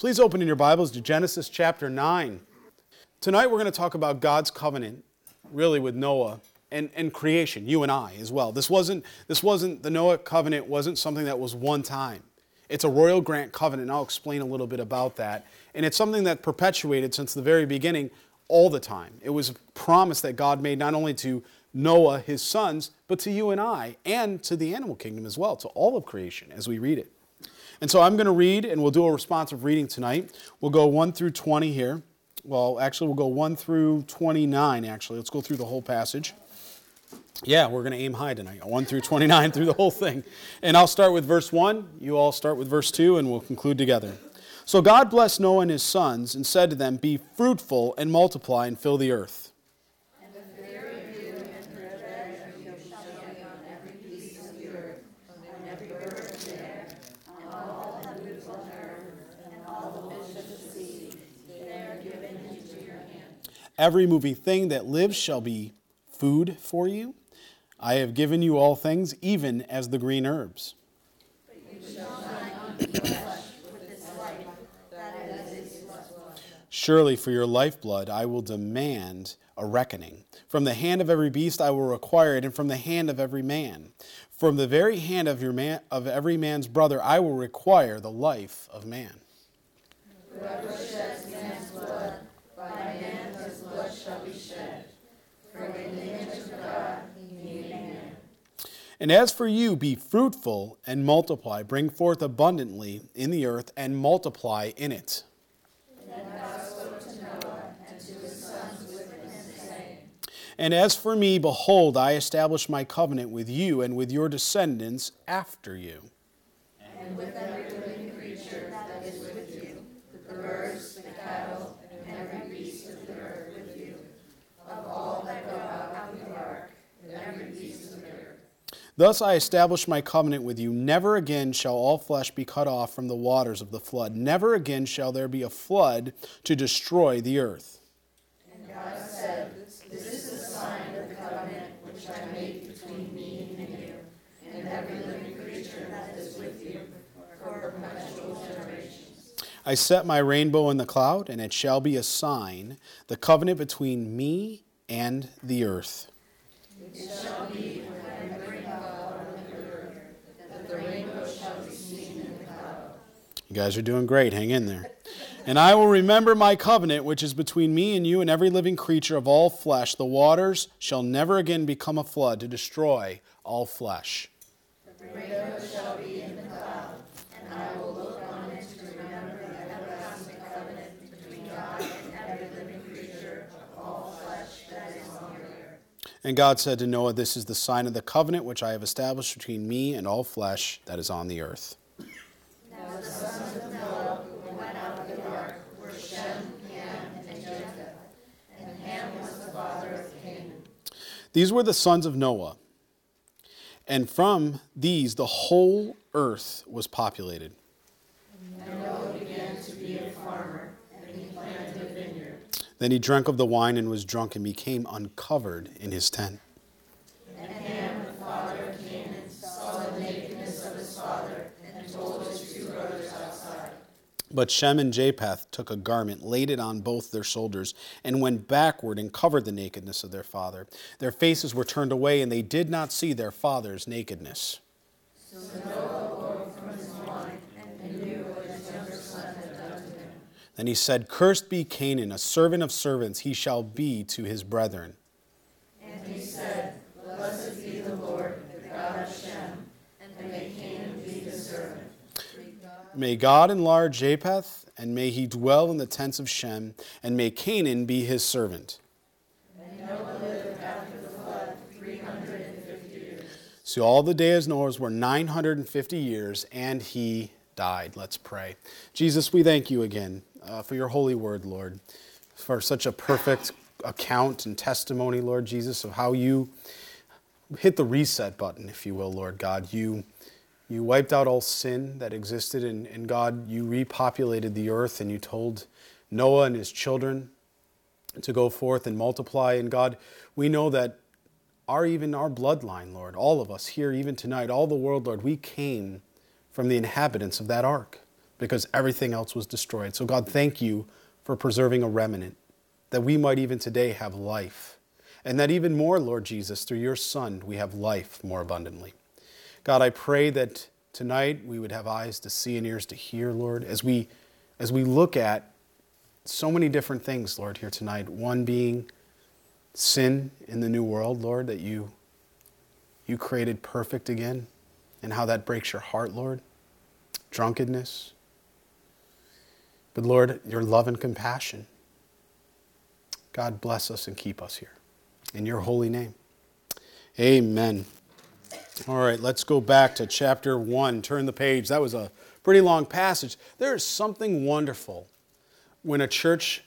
Please open in your Bibles to Genesis chapter 9. Tonight we're going to talk about God's covenant, really with Noah and creation, you and I as well. This wasn't the Noah covenant wasn't something that was one time. It's a royal grant covenant, and I'll explain a little bit about that. And it's something that perpetuated since the very beginning all the time. It was a promise that God made not only to Noah, his sons, but to you and I, and to the animal kingdom as well, to all of creation as we read it. And so I'm going to read, and we'll do a responsive reading tonight. We'll go 1 through 20 here. Well, actually, we'll go 1 through 29, actually. Let's go through the whole passage. Yeah, we're going to aim high tonight. 1 through 29 through the whole thing. And I'll start with verse 1. You all start with verse 2, and we'll conclude together. So God blessed Noah and his sons, and said to them, "Be fruitful, and multiply, and fill the earth." Every moving thing that lives shall be food for you. I have given you all things, even as the green herbs. But you shall not eat the flesh with its life, that is its lifeblood. Surely for your lifeblood I will demand a reckoning. From the hand of every beast I will require it, and from the hand of every man. From the very hand of every man's brother I will require the life of man. Whoever sheds man's blood, by man his blood shall be shed, for in the image of God he made man. And as for you, be fruitful and multiply, bring forth abundantly in the earth, and multiply in it. Then God spoke to Noah and to his sons with him, saying, And as for me, behold, I establish my covenant with you and with your descendants after you. And with every living creature that is with you, the birds, the cattle, every beast of the earth with you, of all that go out of the ark, and every beast of the earth. Thus I establish my covenant with you. Never again shall all flesh be cut off from the waters of the flood. Never again shall there be a flood to destroy the earth. And God said, This is the sign of the covenant which I make between me and you, and every living creature that is with you, for perpetual generations. I set my rainbow in the cloud, and it shall be a sign, the covenant between me and the earth. It shall be when I bring cloud on the earth, that the rainbow shall be seen in the cloud. You guys are doing great. Hang in there. And I will remember my covenant, which is between me and you and every living creature of all flesh. The waters shall never again become a flood to destroy all flesh. The rainbow shall be in the cloud, and I will look. And God said to Noah, This is the sign of the covenant which I have established between me and all flesh that is on the earth. Now the sons of Noah who went out of the ark were Shem, Ham, and Japheth. And Ham was the father of Canaan. These were the sons of Noah. And from these the whole earth was populated. And Noah began to be a farmer, and he planted a vineyard. Then he drank of the wine and was drunk and became uncovered in his tent. And Ham, the father of Canaan, saw the nakedness of his father and told his two brothers outside. But Shem and Japheth took a garment, laid it on both their shoulders, and went backward and covered the nakedness of their father. Their faces were turned away, and they did not see their father's nakedness. So Noah awoke from his wine and knew what his younger son had done to him. And he said, Cursed be Canaan, a servant of servants, he shall be to his brethren. And he said, Blessed be the Lord, the God of Shem, and may Canaan be his servant. May God enlarge Japheth, and may he dwell in the tents of Shem, and may Canaan be his servant. And Noah lived after the flood 350 years. So all the days of Noah were 950 years, and he died. Let's pray. Jesus, we thank you again. For your holy word, Lord, for such a perfect account and testimony, Lord Jesus, of how you hit the reset button, if you will, Lord God. You wiped out all sin that existed, and God, you repopulated the earth, and you told Noah and his children to go forth and multiply. And God, we know that even our bloodline, Lord, all of us here, even tonight, all the world, Lord, we came from the inhabitants of that ark. because everything else was destroyed. So God, thank you for preserving a remnant, that we might even today have life. And that even more, Lord Jesus, through your Son, we have life more abundantly. God, I pray that tonight we would have eyes to see and ears to hear, Lord, as we look at so many different things, Lord, here tonight. One being sin in the new world, Lord, that you created perfect again, and how that breaks your heart, Lord. Drunkenness. But Lord, your love and compassion. God, bless us and keep us here. In your holy name. Amen. All right, let's go back to chapter 1. Turn the page. That was a pretty long passage. There is something wonderful when a church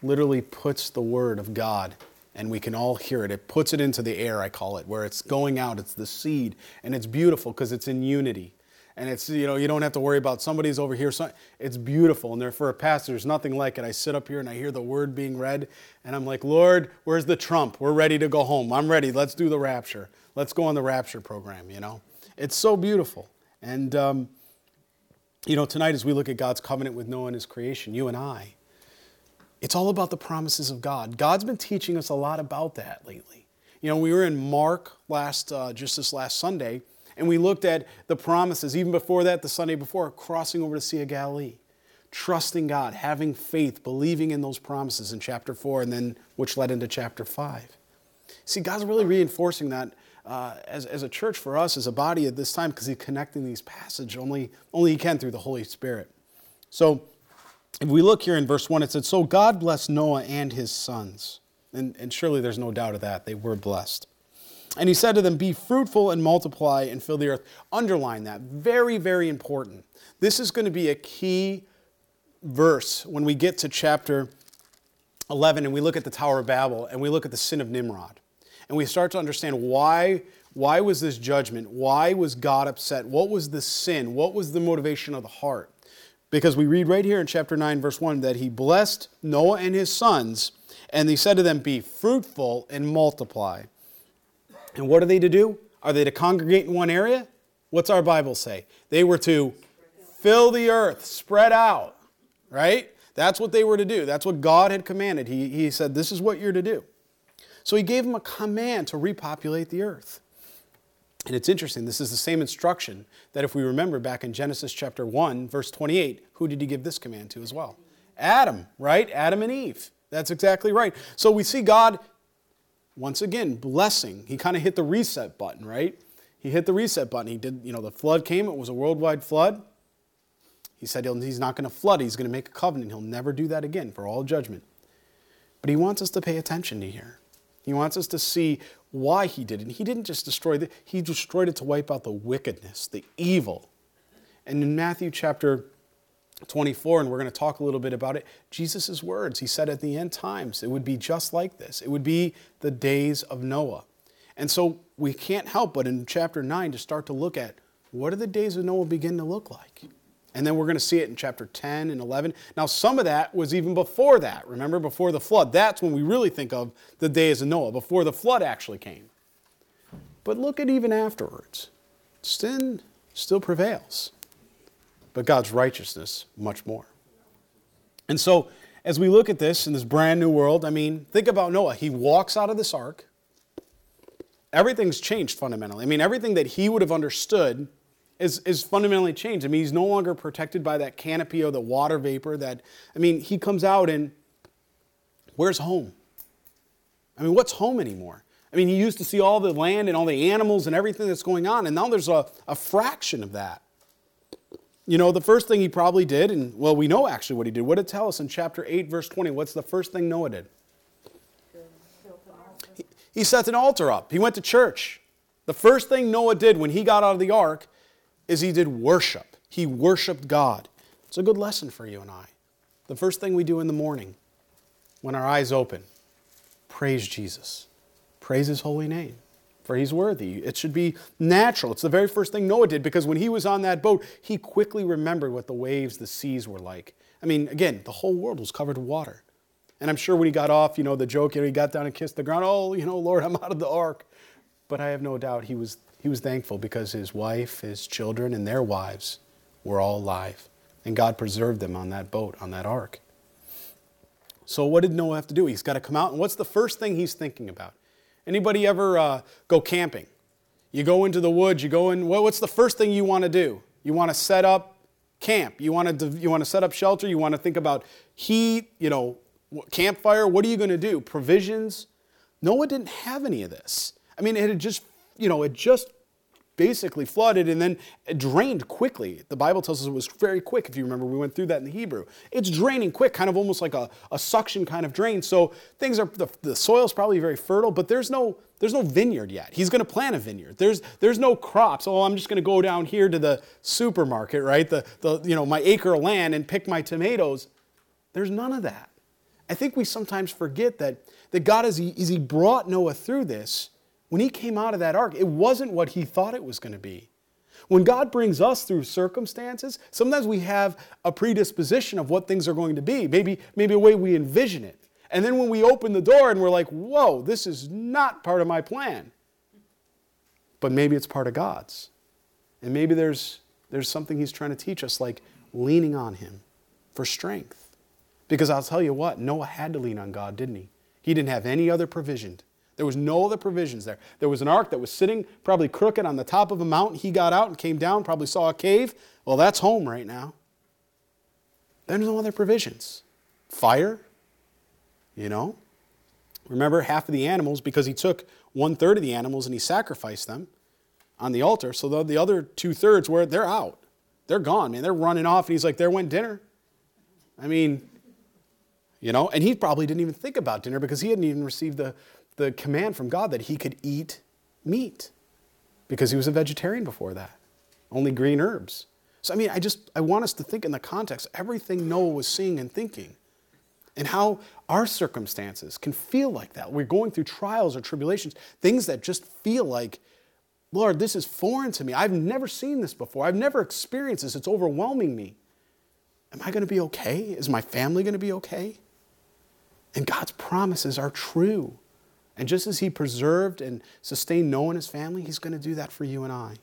literally puts the word of God, and we can all hear it. It puts it into the air, I call it, where it's going out. It's the seed, and it's beautiful because it's in unity. And it's, you don't have to worry about somebody's over here. It's beautiful. And there, for a pastor, there's nothing like it. I sit up here and I hear the word being read. And I'm like, Lord, where's the trump? We're ready to go home. I'm ready. Let's do the rapture. Let's go on the rapture program, It's so beautiful. And, tonight as we look at God's covenant with Noah and his creation, you and I, it's all about the promises of God. God's been teaching us a lot about that lately. We were in Mark just this last Sunday, and we looked at the promises, even before that, the Sunday before, crossing over to Sea of Galilee, trusting God, having faith, believing in those promises in chapter 4, and then which led into chapter 5. See, God's really reinforcing that as a church for us, as a body at this time, because he's connecting these passages only he can through the Holy Spirit. So if we look here in verse 1, it said, so God blessed Noah and his sons. And surely there's no doubt of that. They were blessed. And he said to them, be fruitful and multiply and fill the earth. Underline that. Very, very important. This is going to be a key verse when we get to chapter 11 and we look at the Tower of Babel and we look at the sin of Nimrod. And we start to understand why was this judgment? Why was God upset? What was the sin? What was the motivation of the heart? Because we read right here in chapter 9, verse 1, that he blessed Noah and his sons, and he said to them, be fruitful and multiply. And what are they to do? Are they to congregate in one area? What's our Bible say? They were to fill the earth, spread out, right? That's what they were to do. That's what God had commanded. He said, this is what you're to do. So he gave them a command to repopulate the earth. And it's interesting, this is the same instruction that if we remember back in Genesis chapter 1, verse 28, who did he give this command to as well? Adam, right? Adam and Eve. That's exactly right. So we see God once again, blessing. He kind of hit the reset button, right? He hit the reset button. He did, the flood came. It was a worldwide flood. He said he's not going to flood. He's going to make a covenant. He'll never do that again for all judgment. But he wants us to pay attention to here. He wants us to see why he did it. He didn't just destroy it. He destroyed it to wipe out the wickedness, the evil. And in Matthew chapter 24, and we're going to talk a little bit about it, Jesus' words. He said at the end times, it would be just like this. It would be the days of Noah. And so we can't help but in chapter 9 to start to look at what do the days of Noah begin to look like? And then we're going to see it in chapter 10 and 11. Now some of that was even before that. Remember, before the flood. That's when we really think of the days of Noah, before the flood actually came. But look at even afterwards. Sin still prevails. But God's righteousness much more. And so, as we look at this in this brand new world, think about Noah. He walks out of this ark. Everything's changed fundamentally. Everything that he would have understood is fundamentally changed. He's no longer protected by that canopy or the water vapor that, he comes out and where's home? What's home anymore? He used to see all the land and all the animals and everything that's going on, and now there's a fraction of that. The first thing he probably did, we know actually what he did. What did it tell us in chapter 8, verse 20? What's the first thing Noah did? He set an altar up. He went to church. The first thing Noah did when he got out of the ark is he did worship. He worshiped God. It's a good lesson for you and I. The first thing we do in the morning when our eyes open, praise Jesus. Praise his holy name. For he's worthy. It should be natural. It's the very first thing Noah did, because when he was on that boat, he quickly remembered what the waves, the seas were like. Again, the whole world was covered with water. And I'm sure when he got off, the joke, he got down and kissed the ground. Oh, Lord, I'm out of the ark. But I have no doubt he was thankful because his wife, his children, and their wives were all alive. And God preserved them on that boat, on that ark. So what did Noah have to do? He's got to come out, and what's the first thing he's thinking about? Anybody ever go camping? You go into the woods, you go in, well, what's the first thing you want to do? You want to set up camp. You want to set up shelter. You want to think about heat, campfire. What are you going to do? Provisions. Noah didn't have any of this. I mean, it had just, basically flooded and then drained quickly. The Bible tells us it was very quick. If you remember, we went through that in the Hebrew. It's draining quick, kind of almost like a suction kind of drain. So things are, the soil's probably very fertile, but there's no vineyard yet. He's going to plant a vineyard. There's no crops. Oh, I'm just going to go down here to the supermarket, right? My acre of land and pick my tomatoes. There's none of that. I think we sometimes forget that God, as he brought Noah through this, when he came out of that ark, it wasn't what he thought it was going to be. When God brings us through circumstances, sometimes we have a predisposition of what things are going to be, maybe a way we envision it. And then when we open the door and we're like, whoa, this is not part of my plan. But maybe it's part of God's. And maybe there's something he's trying to teach us, like leaning on him for strength. Because I'll tell you what, Noah had to lean on God, didn't he? He didn't have any other provision. There was no other provisions there. There was an ark that was sitting probably crooked on the top of a mountain. He got out and came down, probably saw a cave. Well, that's home right now. There's no other provisions. Fire, Remember, half of the animals, because he took 1/3 of the animals and he sacrificed them on the altar. So the other 2/3 they're out. They're gone, man. They're running off. And he's like, there went dinner. I mean, and he probably didn't even think about dinner because he hadn't even received the command from God that he could eat meat because he was a vegetarian before that. Only green herbs. So, I want us to think in the context, everything Noah was seeing and thinking and how our circumstances can feel like that. We're going through trials or tribulations, things that just feel like, Lord, this is foreign to me. I've never seen this before. I've never experienced this. It's overwhelming me. Am I going to be okay? Is my family going to be okay? And God's promises are true. And just as he preserved and sustained Noah and his family, he's going to do that for you and I.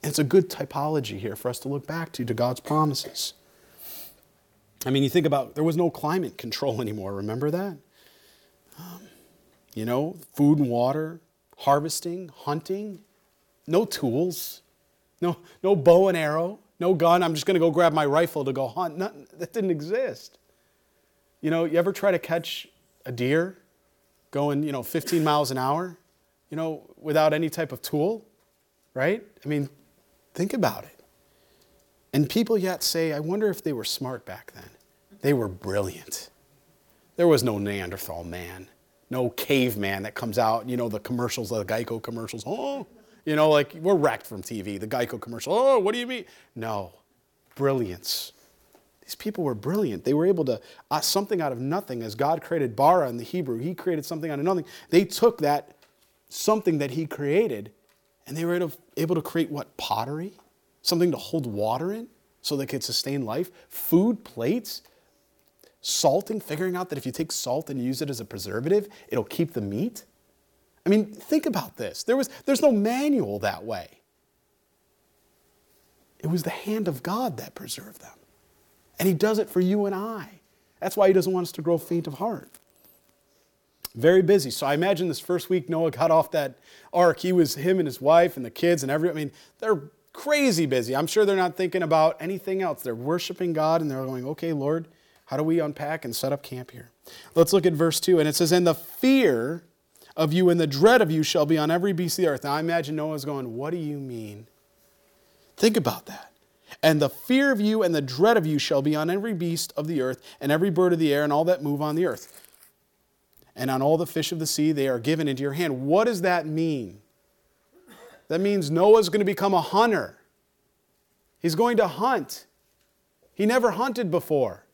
And it's a good typology here for us to look back to God's promises. You think about, there was no climate control anymore. Remember that? Food and water, harvesting, hunting, no tools, no bow and arrow, no gun. I'm just going to go grab my rifle to go hunt. Nothing, that didn't exist. You ever try to catch a deer? Going, 15 miles an hour, without any type of tool, right? Think about it. And people yet say, I wonder if they were smart back then. They were brilliant. There was no Neanderthal man, no caveman that comes out, the commercials, the Geico commercials. Oh, we're wrecked from TV, the Geico commercial. Oh, what do you mean? No, brilliance. These people were brilliant. They were able to, something out of nothing, as God created bara in the Hebrew. He created something out of nothing. They took that something that he created, and they were able to create, what, pottery? Something to hold water in so they could sustain life? Food, plates, salting, figuring out that if you take salt and use it as a preservative, it'll keep the meat. Think about this. There's no manual that way. It was the hand of God that preserved them. And he does it for you and I. That's why he doesn't want us to grow faint of heart. Very busy. So I imagine this first week Noah got off that ark. Him and his wife and the kids and they're crazy busy. I'm sure they're not thinking about anything else. They're worshiping God and they're going, okay, Lord, how do we unpack and set up camp here? Let's look at verse 2. And it says, and the fear of you and the dread of you shall be on every beast of the earth. Now I imagine Noah's going, what do you mean? Think about that. And the fear of you and the dread of you shall be on every beast of the earth and every bird of the air and all that move on the earth. And on all the fish of the sea they are given into your hand. What does that mean? That means Noah's going to become a hunter. He's going to hunt. He never hunted before.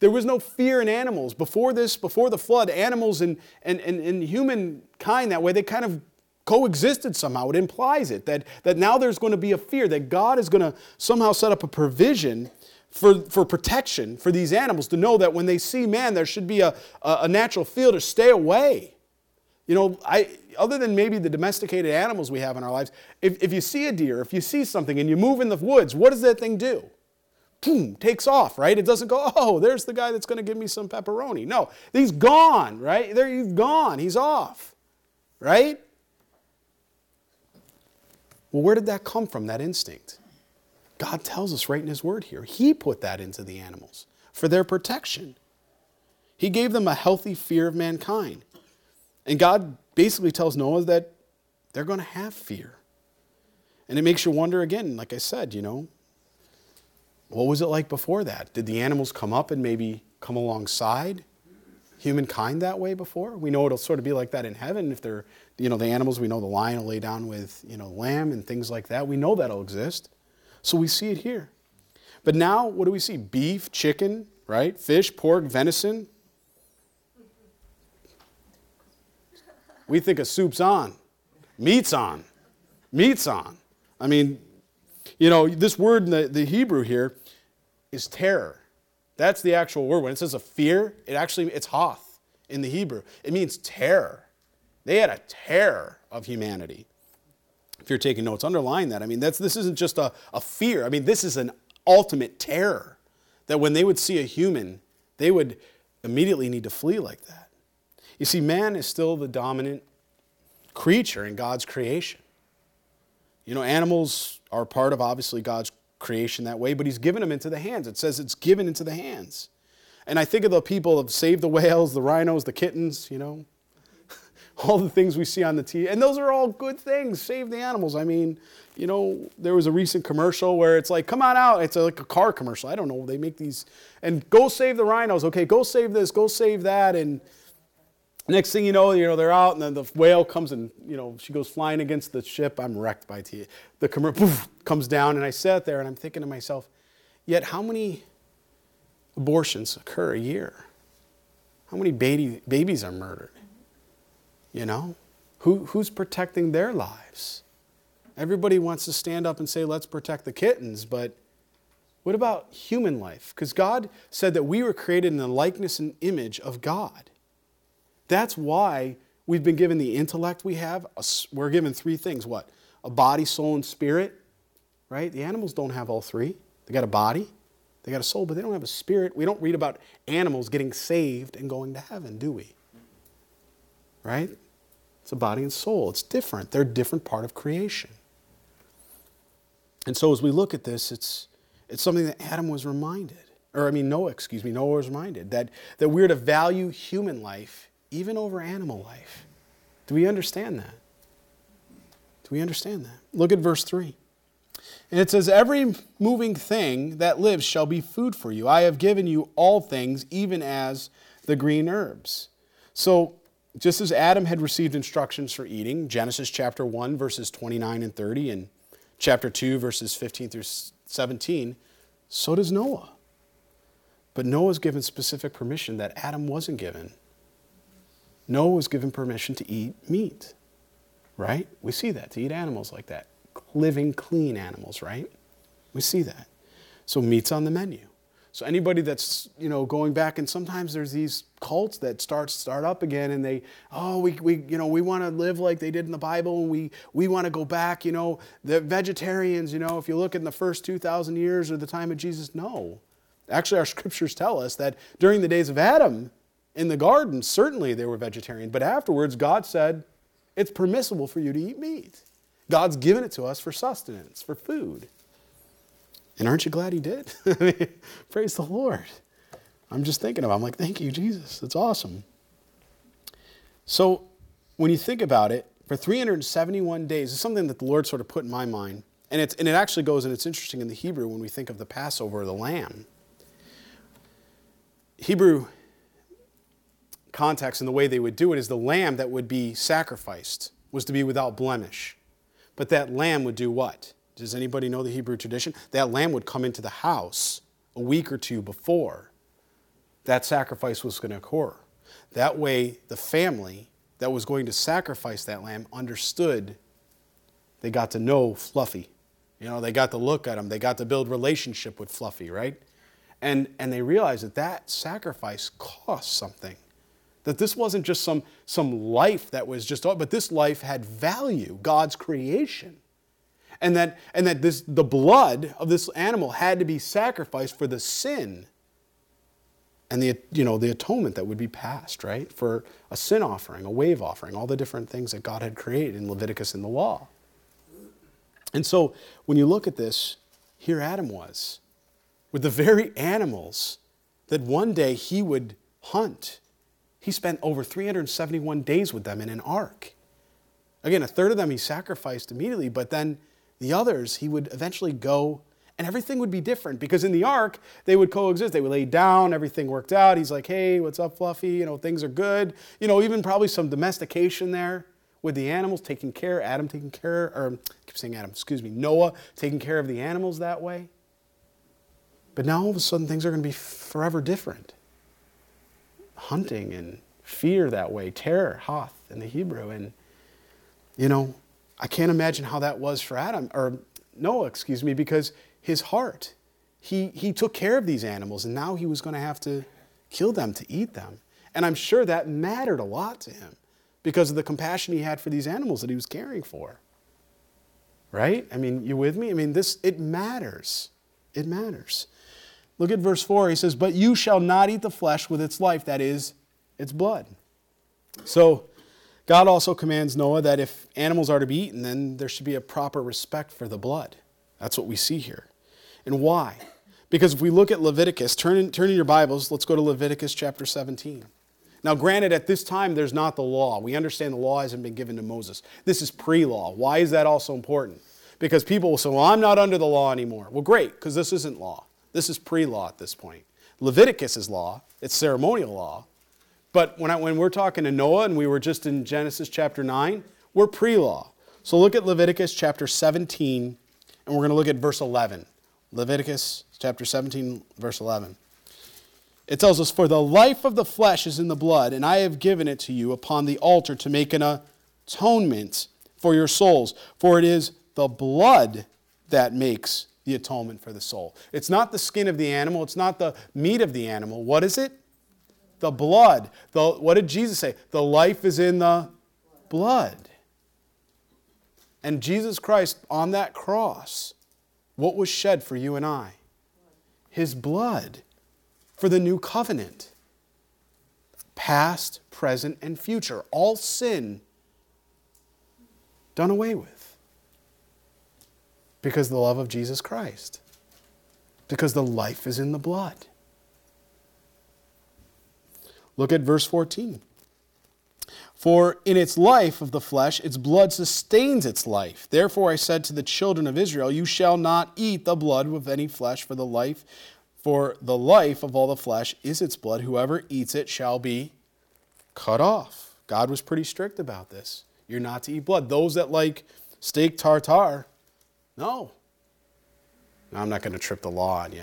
There was no fear in animals. Before this, before the flood, animals and humankind that way, they kind of coexisted somehow. It implies it, that now there's going to be a fear, that God is going to somehow set up a provision for protection for these animals to know that when they see man, there should be a natural fear to stay away. You know, other than maybe the domesticated animals we have in our lives, if you see a deer, if you see something and you move in the woods, what does that thing do? Boom, takes off, right? It doesn't go, oh, there's the guy that's going to give me some pepperoni. No, he's gone, right? There, he's gone. He's off, right? Well, where did that come from, that instinct? God tells us right in His Word here. He put that into the animals for their protection. He gave them a healthy fear of mankind. And God basically tells Noah that they're going to have fear. And it makes you wonder again, like I said, you know, what was it like before that? Did the animals come up and maybe come alongside humankind that way before? We know it'll sort of be like that in heaven. If they're, you know, the animals, we know the lion will lay down with, you know, lamb and things like that. We know that'll exist. So we see it here. But now, what do we see? Beef, chicken, right? Fish, pork, venison. We think of soup's on, meat's on, meat's on. I mean, you know, this word in the Hebrew here is terror. That's the actual word. When it says a fear, it's hoth in the Hebrew. It means terror. They had a terror of humanity. If you're taking notes, underline that. I mean, this isn't just a fear. I mean, this is an ultimate terror that when they would see a human, they would immediately need to flee like that. You see, man is still the dominant creature in God's creation. You know, animals are part of, obviously, God's creation that way, but He's given them into the hands. It says it's given into the hands. And I think of the people of Save the Whales, the rhinos, the kittens, you know, all the things we see on the TV. And those are all good things, save the animals. I mean, you know, there was a recent commercial where it's like, come on out. It's like a car commercial. I don't know. They make these, and go save the rhinos. Okay, go save this, go save that, and next thing you know, they're out, and then the whale comes and, you know, she goes flying against the ship. I'm wrecked by tea. The commercial comes down, and I sat there, and I'm thinking to myself, yet how many abortions occur a year? How many babies are murdered? You know? Who's protecting their lives? Everybody wants to stand up and say, let's protect the kittens, but what about human life? Because God said that we were created in the likeness and image of God. That's why we've been given the intellect we have. We're given three things. What? A body, soul, and spirit. Right? The animals don't have all three. They got a body, they got a soul, but they don't have a spirit. We don't read about animals getting saved and going to heaven, do we? Right? It's a body and soul. It's different. They're a different part of creation. And so as we look at this, it's something that Noah was reminded that we're to value human life even over animal life. Do we understand that? Do we understand that? Look at verse 3. And it says, every moving thing that lives shall be food for you. I have given you all things, even as the green herbs. So, just as Adam had received instructions for eating, Genesis chapter 1, verses 29 and 30, and chapter 2, verses 15 through 17, so does Noah. But Noah's given specific permission that Adam wasn't given. Noah was given permission to eat meat, right? We see that, to eat animals like that. Living, clean animals, right? We see that. So meat's on the menu. So anybody that's, you know, going back, and sometimes there's these cults that start up again, and they, we want to live like they did in the Bible, and we want to go back, you know, the vegetarians, you know, if you look in the first 2,000 years or the time of Jesus, no. Actually, our scriptures tell us that during the days of Adam in the garden, certainly they were vegetarian. But afterwards, God said, it's permissible for you to eat meat. God's given it to us for sustenance, for food. And aren't you glad He did? I mean, praise the Lord. I'm like, thank you, Jesus. That's awesome. So when you think about it, for 371 days, it's something that the Lord sort of put in my mind. And it actually goes, and it's interesting in the Hebrew when we think of the Passover or the lamb. Hebrew context and the way they would do it is the lamb that would be sacrificed was to be without blemish. But that lamb would do what? Does anybody know the Hebrew tradition? That lamb would come into the house a week or two before that sacrifice was going to occur. That way, the family that was going to sacrifice that lamb understood. They got to know Fluffy. You know, they got to look at him. They got to build relationship with Fluffy, right? And they realized that sacrifice cost something. That this wasn't just some life that was just, but this life had value, God's creation. And that the blood of this animal had to be sacrificed for the sin and the atonement that would be passed, right? For a sin offering, a wave offering, all the different things that God had created in Leviticus in the law. And so when you look at this, here Adam was, with the very animals that one day he would hunt. He spent over 371 days with them in an ark. Again, a third of them he sacrificed immediately, but then the others he would eventually go, and everything would be different, because in the ark, they would coexist. They would lay down, everything worked out. He's like, hey, what's up, Fluffy? Things are good. Even probably some domestication there with the animals, taking care, Noah taking care of the animals that way. But now all of a sudden, things are going to be forever different. Hunting and fear that way, terror, hoth in the Hebrew, and I can't imagine how that was for Noah, because his heart, he took care of these animals, and now he was going to have to kill them to eat them. And I'm sure that mattered a lot to him because of the compassion he had for these animals that he was caring for. Right? You with me? It matters. It matters. Look at verse 4. He says, but you shall not eat the flesh with its life, that is, its blood. So God also commands Noah that if animals are to be eaten, then there should be a proper respect for the blood. That's what we see here. And why? Because if we look at Leviticus, turn in your Bibles, let's go to Leviticus chapter 17. Now granted, at this time, there's not the law. We understand the law hasn't been given to Moses. This is pre-law. Why is that also important? Because people will say, well, I'm not under the law anymore. Well, great, because this isn't law. This is pre-law at this point. Leviticus is law. It's ceremonial law. But when we're talking to Noah, and we were just in Genesis chapter 9, we're pre-law. So look at Leviticus chapter 17, and we're going to look at verse 11. Leviticus chapter 17, verse 11. It tells us, for the life of the flesh is in the blood, and I have given it to you upon the altar to make an atonement for your souls. For it is the blood that makes the atonement for the soul. It's not the skin of the animal. It's not the meat of the animal. What is it? The blood. What did Jesus say? The life is in the blood. And Jesus Christ on that cross, what was shed for you and I? His blood for the new covenant. Past, present, and future. All sin done away with. Because of the love of Jesus Christ. Because the life is in the blood. Look at verse 14. For in its life of the flesh, its blood sustains its life. Therefore I said to the children of Israel, you shall not eat the blood of any flesh, for the life of all the flesh is its blood. Whoever eats it shall be cut off. God was pretty strict about this. You're not to eat blood. Those that like steak tartare, no. I'm not going to trip the law on you.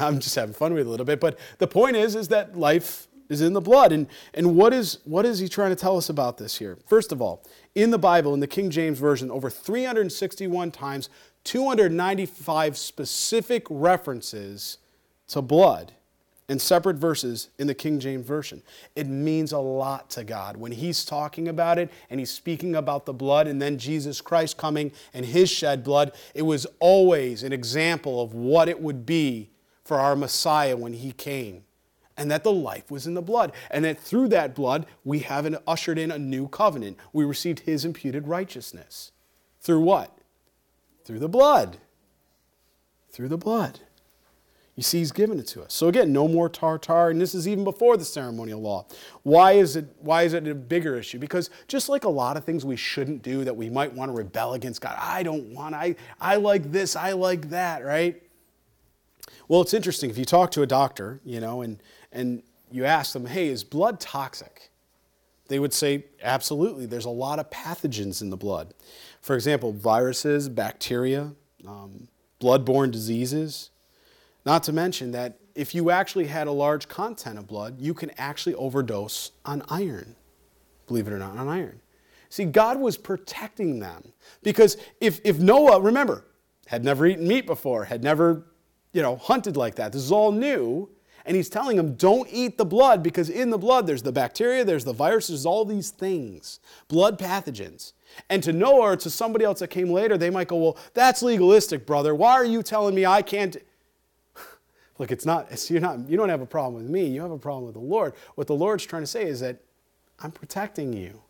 I'm just having fun with it a little bit. But the point is that life is in the blood. And what is he trying to tell us about this here? First of all, in the Bible, in the King James Version, over 361 times, 295 specific references to blood in separate verses in the King James Version. It means a lot to God. When he's talking about it and he's speaking about the blood and then Jesus Christ coming and his shed blood, it was always an example of what it would be for our Messiah when he came. And that the life was in the blood. And that through that blood, we have ushered in a new covenant. We received his imputed righteousness. Through what? Through the blood. Through the blood. You see, he's given it to us. So again, no more tartar, and this is even before the ceremonial law. Why is it a bigger issue? Because just like a lot of things we shouldn't do that we might want to rebel against God, I like this, I like that, right? Well, it's interesting. If you talk to a doctor, and you ask them, hey, is blood toxic? They would say, absolutely. There's a lot of pathogens in the blood. For example, viruses, bacteria, blood-borne diseases. Not to mention that if you actually had a large content of blood, you can actually overdose on iron. Believe it or not, on iron. See, God was protecting them. Because if Noah, remember, had never eaten meat before, had never hunted like that. This is all new. and he's telling them, don't eat the blood, because in the blood there's the bacteria, there's the viruses, all these things, blood pathogens. And to Noah or to somebody else that came later, they might go, well, that's legalistic, brother. Why are you telling me I can't? Look, you don't have a problem with me. You have a problem with the Lord. What the Lord's trying to say is that I'm protecting you.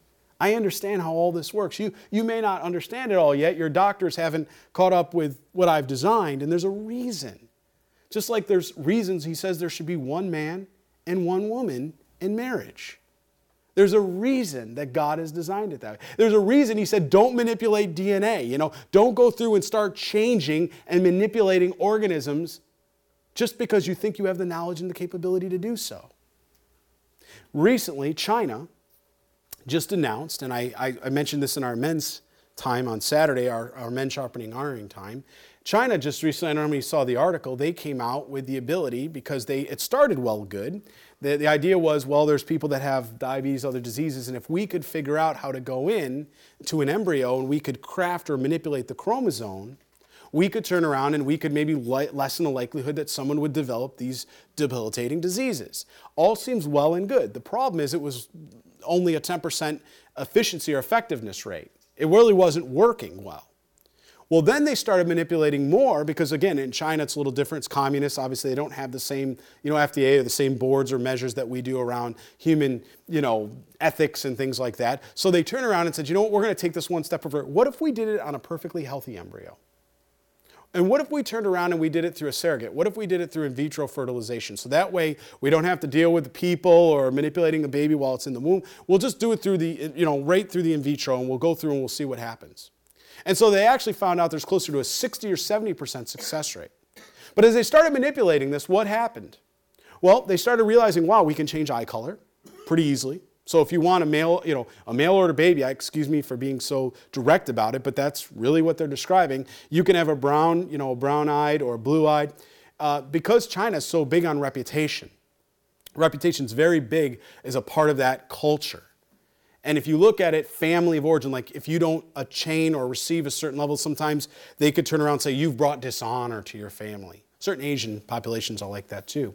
I understand how all this works. You may not understand it all yet. Your doctors haven't caught up with what I've designed, and there's a reason. Just like there's reasons he says there should be one man and one woman in marriage. There's a reason that God has designed it that way. There's a reason he said don't manipulate DNA. Don't go through and start changing and manipulating organisms just because you think you have the knowledge and the capability to do so. Recently, China just announced, and I mentioned this in our men's time on Saturday, our men sharpening iron time. China just recently, I don't know if you saw the article, they came out with the ability, because it started well good. The idea was, well, there's people that have diabetes, other diseases, and if we could figure out how to go in to an embryo and we could craft or manipulate the chromosome, we could turn around and we could maybe lessen the likelihood that someone would develop these debilitating diseases. All seems well and good. The problem is it was only a 10% efficiency or effectiveness rate. It really wasn't working well. Well, then they started manipulating more, because again, in China it's a little different. It's communist. Obviously, they don't have the same, FDA or the same boards or measures that we do around human, ethics and things like that. So they turned around and said, we're going to take this one step further. What if we did it on a perfectly healthy embryo? And what if we turned around and we did it through a surrogate? What if we did it through in vitro fertilization? So that way we don't have to deal with the people or manipulating a baby while it's in the womb. We'll just do it through the, right through the in vitro, and we'll go through and we'll see what happens. And so they actually found out there's closer to a 60 or 70% success rate. But as they started manipulating this, what happened? Well, they started realizing, wow, we can change eye color pretty easily. So if you want a mail order baby, excuse me for being so direct about it, but that's really what they're describing. You can have a brown, brown-eyed or blue-eyed, because China's so big on reputation. Reputation's very big as a part of that culture. And if you look at it, family of origin, like if you don't attain or receive a certain level, sometimes they could turn around and say you've brought dishonor to your family. Certain Asian populations are like that too.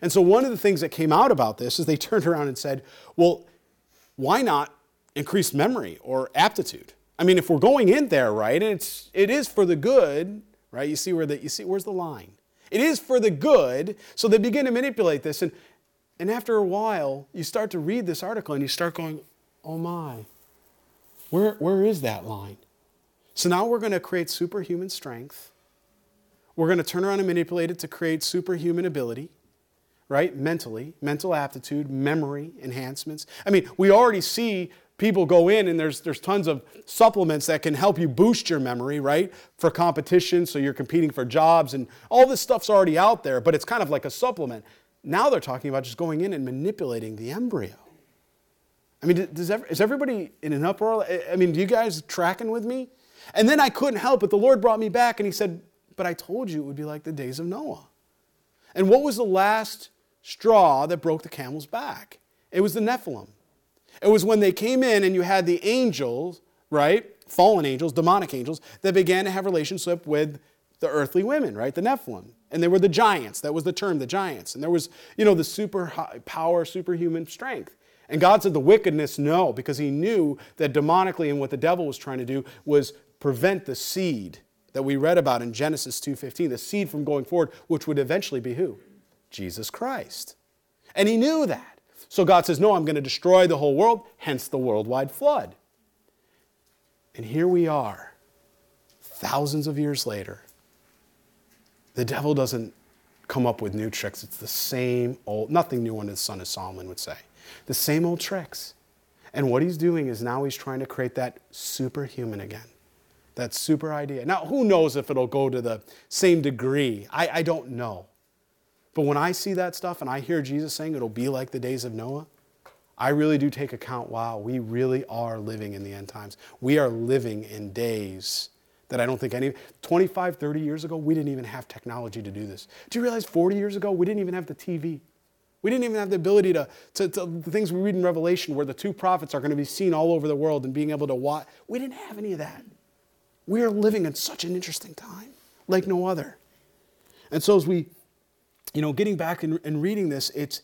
And so one of the things that came out about this is they turned around and said, well, why not increase memory or aptitude? I mean, if we're going in there, right, and it is for the good, right? Where's the line? It is for the good. So they begin to manipulate this, and after a while, you start to read this article and you start going, oh my, where is that line? So now we're going to create superhuman strength. We're going to turn around and manipulate it to create superhuman ability. Right? Mentally, mental aptitude, memory enhancements. I mean, we already see people go in, and there's tons of supplements that can help you boost your memory, right? For competition, so you're competing for jobs, and all this stuff's already out there, but it's kind of like a supplement. Now they're talking about just going in and manipulating the embryo. I mean, is everybody in an uproar? I mean, do you guys tracking with me? And then I couldn't help it. The Lord brought me back, and he said, but I told you it would be like the days of Noah. And what was the last straw that broke the camel's back? It was the Nephilim. It was when they came in and you had the angels, right? Fallen angels, demonic angels, that began to have relationship with the earthly women, right? The Nephilim. And they were the giants. That was the term, the giants. And there was, the super high power, superhuman strength. And God said the wickedness, no, because he knew that demonically, and what the devil was trying to do was prevent the seed that we read about in Genesis 2:15, the seed from going forward, which would eventually be who? Jesus Christ. And he knew that. So God says, no, I'm going to destroy the whole world, hence the worldwide flood. And here we are, thousands of years later. The devil doesn't come up with new tricks. It's the same old, nothing new under the sun, as Solomon would say. The same old tricks. And what he's doing is now he's trying to create that superhuman again. That super idea. Now, who knows if it'll go to the same degree? I don't know. But when I see that stuff and I hear Jesus saying it'll be like the days of Noah, I really do take account, wow, we really are living in the end times. We are living in days that I don't think 25, 30 years ago, we didn't even have technology to do this. Do you realize 40 years ago, we didn't even have the TV? We didn't even have the ability to the things we read in Revelation where the two prophets are going to be seen all over the world and being able to watch. We didn't have any of that. We are living in such an interesting time, like no other. And so as we you know, getting back and reading this, it's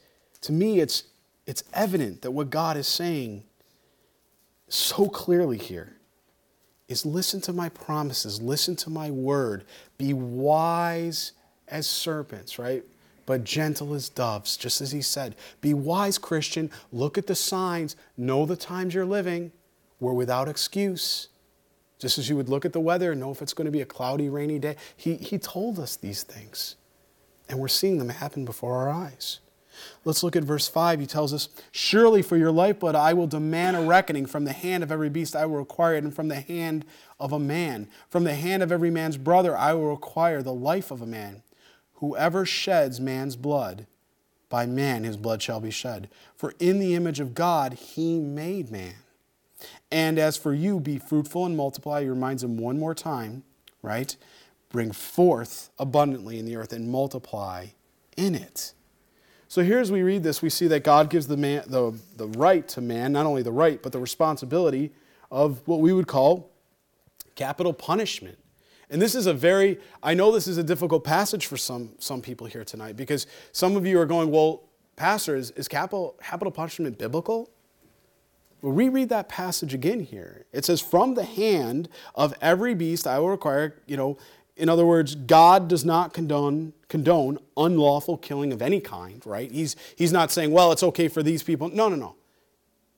evident that what God is saying so clearly here is listen to my promises, listen to my word, be wise as serpents, right? But gentle as doves, just as he said. Be wise, Christian. Look at the signs. Know the times you're living. We're without excuse. Just as you would look at the weather and know if it's going to be a cloudy, rainy day. He told us these things. And we're seeing them happen before our eyes. Let's look at verse 5. He tells us, surely for your lifeblood I will demand a reckoning. From the hand of every beast I will require it, and from the hand of a man. From the hand of every man's brother I will require the life of a man. Whoever sheds man's blood, by man his blood shall be shed. For in the image of God he made man. And as for you, be fruitful and multiply. He reminds him one more time, right? Bring forth abundantly in the earth and multiply in it. So here as we read this, we see that God gives the right to man, not only the right, but the responsibility of what we would call capital punishment. And this is a very, I know this is a difficult passage for some people here tonight, because some of you are going, well, Pastor, is capital punishment biblical? Well, reread that passage again here. It says, from the hand of every beast I will require, you know, in other words, God does not condone unlawful killing of any kind, right? He's not saying, well, it's okay for these people. No.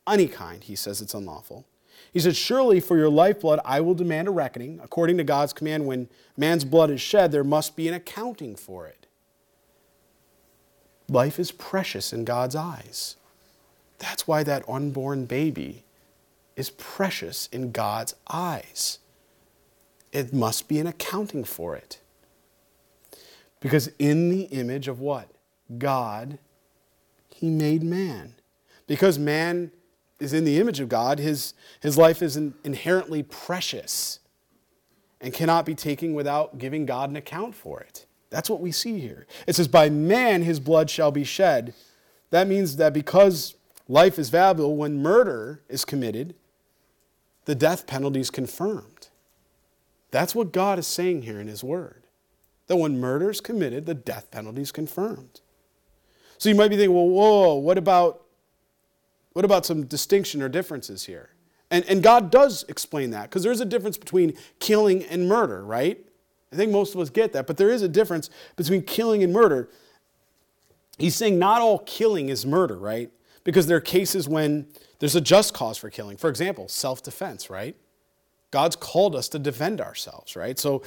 Any kind, he says it's unlawful. He said, surely for your lifeblood I will demand a reckoning. According to God's command, when man's blood is shed, there must be an accounting for it. Life is precious in God's eyes. That's why that unborn baby is precious in God's eyes. It must be an accounting for it. Because in the image of what? God, he made man. Because man is in the image of God, his life is inherently precious and cannot be taken without giving God an account for it. That's what we see here. It says, by man his blood shall be shed. That means that because life is valuable, when murder is committed, the death penalty is confirmed. That's what God is saying here in his word. That when murder is committed, the death penalty is confirmed. So you might be thinking, well, whoa, what about some distinction or differences here? And God does explain that, because there's a difference between killing and murder, right? I think most of us get that, but there is a difference between killing and murder. He's saying not all killing is murder, right? Because there are cases when there's a just cause for killing. For example, self-defense, right? God's called us to defend ourselves, right? So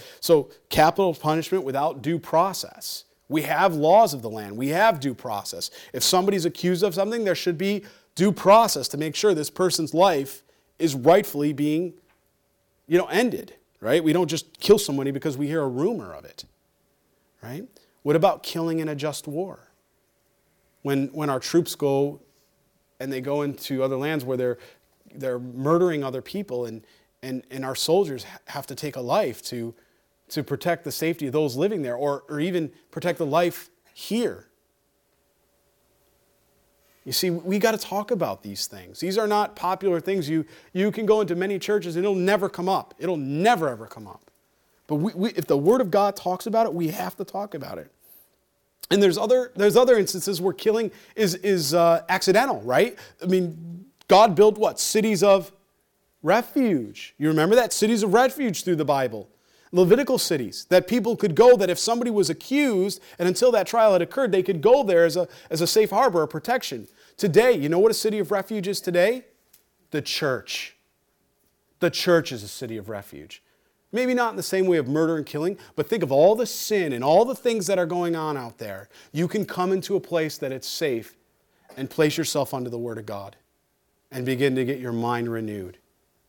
capital punishment without due process. We have laws of the land. We have due process. If somebody's accused of something, there should be due process to make sure this person's life is rightfully being, you know, ended, right? We don't just kill somebody because we hear a rumor of it, right? What about killing in a just war? When our troops go and they go into other lands where they're murdering other people, and our soldiers have to take a life to protect the safety of those living there, or even protect the life here. You see, we got to talk about these things. These are not popular things. You can go into many churches and it'll never come up. It'll never, ever come up. But if the Word of God talks about it, we have to talk about it. And there's other instances where killing is accidental, right? I mean, God built what? Cities of refuge. You remember that? Cities of refuge through the Bible. Levitical cities that people could go, that if somebody was accused and until that trial had occurred, they could go there as a safe harbor or protection. Today, you know what a city of refuge is today? The church. The church is a city of refuge. Maybe not in the same way of murder and killing, but think of all the sin and all the things that are going on out there. You can come into a place that it's safe and place yourself under the Word of God and begin to get your mind renewed.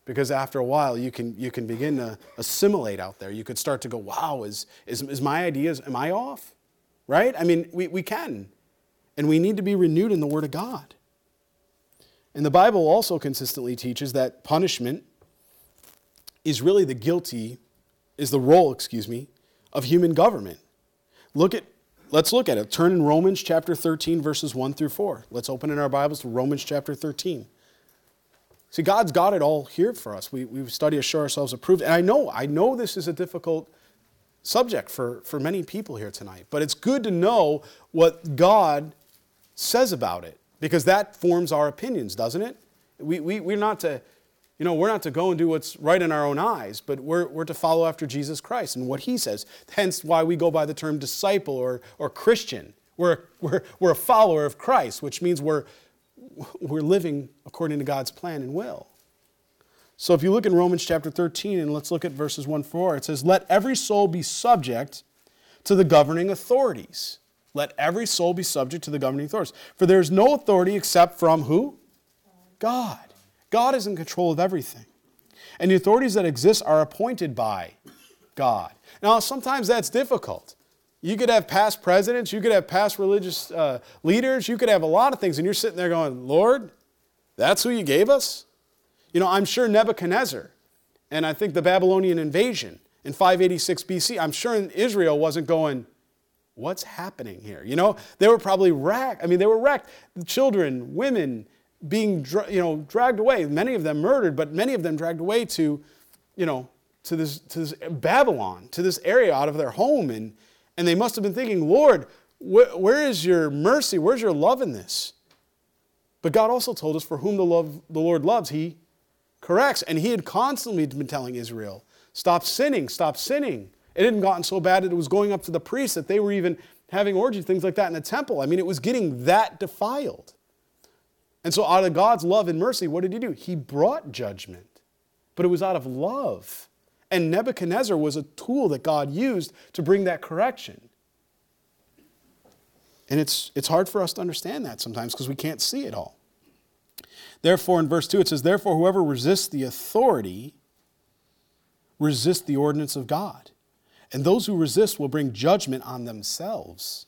Because after a while, you can begin to assimilate out there. You could start to go, wow, is my ideas, am I off? Right? I mean, we can. And we need to be renewed in the Word of God. And the Bible also consistently teaches that punishment is really the role of human government. Let's look at it. Turn in Romans chapter 13, verses 1 through 4. Let's open in our Bibles to Romans chapter 13. See, God's got it all here for us. We study to show ourselves approved. And I know this is a difficult subject for many people here tonight. But it's good to know what God says about it, because that forms our opinions, doesn't it? We're not to, we're not to go and do what's right in our own eyes, but we're to follow after Jesus Christ and what he says. Hence why we go by the term disciple or Christian. We're a follower of Christ, which means we're living according to God's plan and will. So if you look in Romans chapter 13, and let's look at verses 1-4, it says, "Let every soul be subject to the governing authorities." Let every soul be subject to the governing authorities. "For there is no authority except from" who? God. God is in control of everything. "And the authorities that exist are appointed by God." Now, sometimes that's difficult. You could have past presidents, you could have past religious leaders, you could have a lot of things, and you're sitting there going, "Lord, that's who you gave us?" I'm sure Nebuchadnezzar, and I think the Babylonian invasion in 586 BC, I'm sure Israel wasn't going, "What's happening here?" They were probably wrecked. They were wrecked. Children, women being, dragged away. Many of them murdered, but many of them dragged away to this Babylon, to this area out of their home. And they must have been thinking, "Lord, where is your mercy? Where's your love in this?" But God also told us, for whom the Lord loves, he corrects. And he had constantly been telling Israel, "Stop sinning, stop sinning." It hadn't gotten so bad that it was going up to the priests, that they were even having orgies, things like that in the temple. It was getting that defiled. And so out of God's love and mercy, what did he do? He brought judgment. But it was out of love. And Nebuchadnezzar was a tool that God used to bring that correction. And it's hard for us to understand that sometimes, because we can't see it all. Therefore, in verse 2, it says, "Therefore, whoever resists the authority resists the ordinance of God. And those who resist will bring judgment on themselves.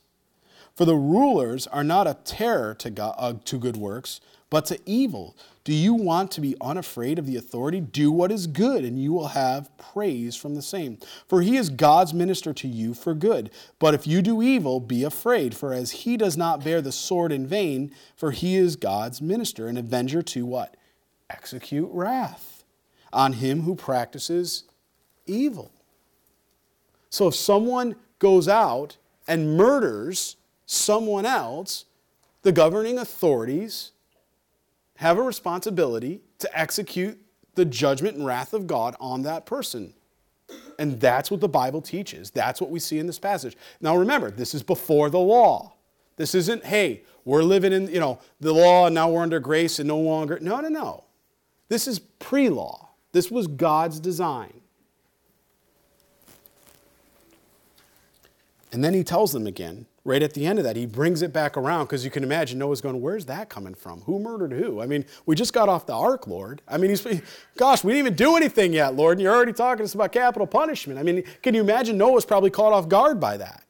For the rulers are not a terror to God, to good works, but to evil. Do you want to be unafraid of the authority? Do what is good, and you will have praise from the same. For he is God's minister to you for good. But if you do evil, be afraid, for as he does not bear the sword in vain, for he is God's minister, an avenger to" what? "Execute wrath on him who practices evil." So if someone goes out and murders someone else, the governing authorities have a responsibility to execute the judgment and wrath of God on that person. And that's what the Bible teaches. That's what we see in this passage. Now remember, this is before the law. This isn't, hey, we're living in, the law, and now we're under grace and no longer. No. This is pre-law. This was God's design. And then he tells them again, right at the end of that, he brings it back around, because you can imagine Noah's going, "Where's that coming from? Who murdered who? We just got off the ark, Lord. Gosh, we didn't even do anything yet, Lord, and you're already talking to us about capital punishment." Can you imagine Noah's probably caught off guard by that?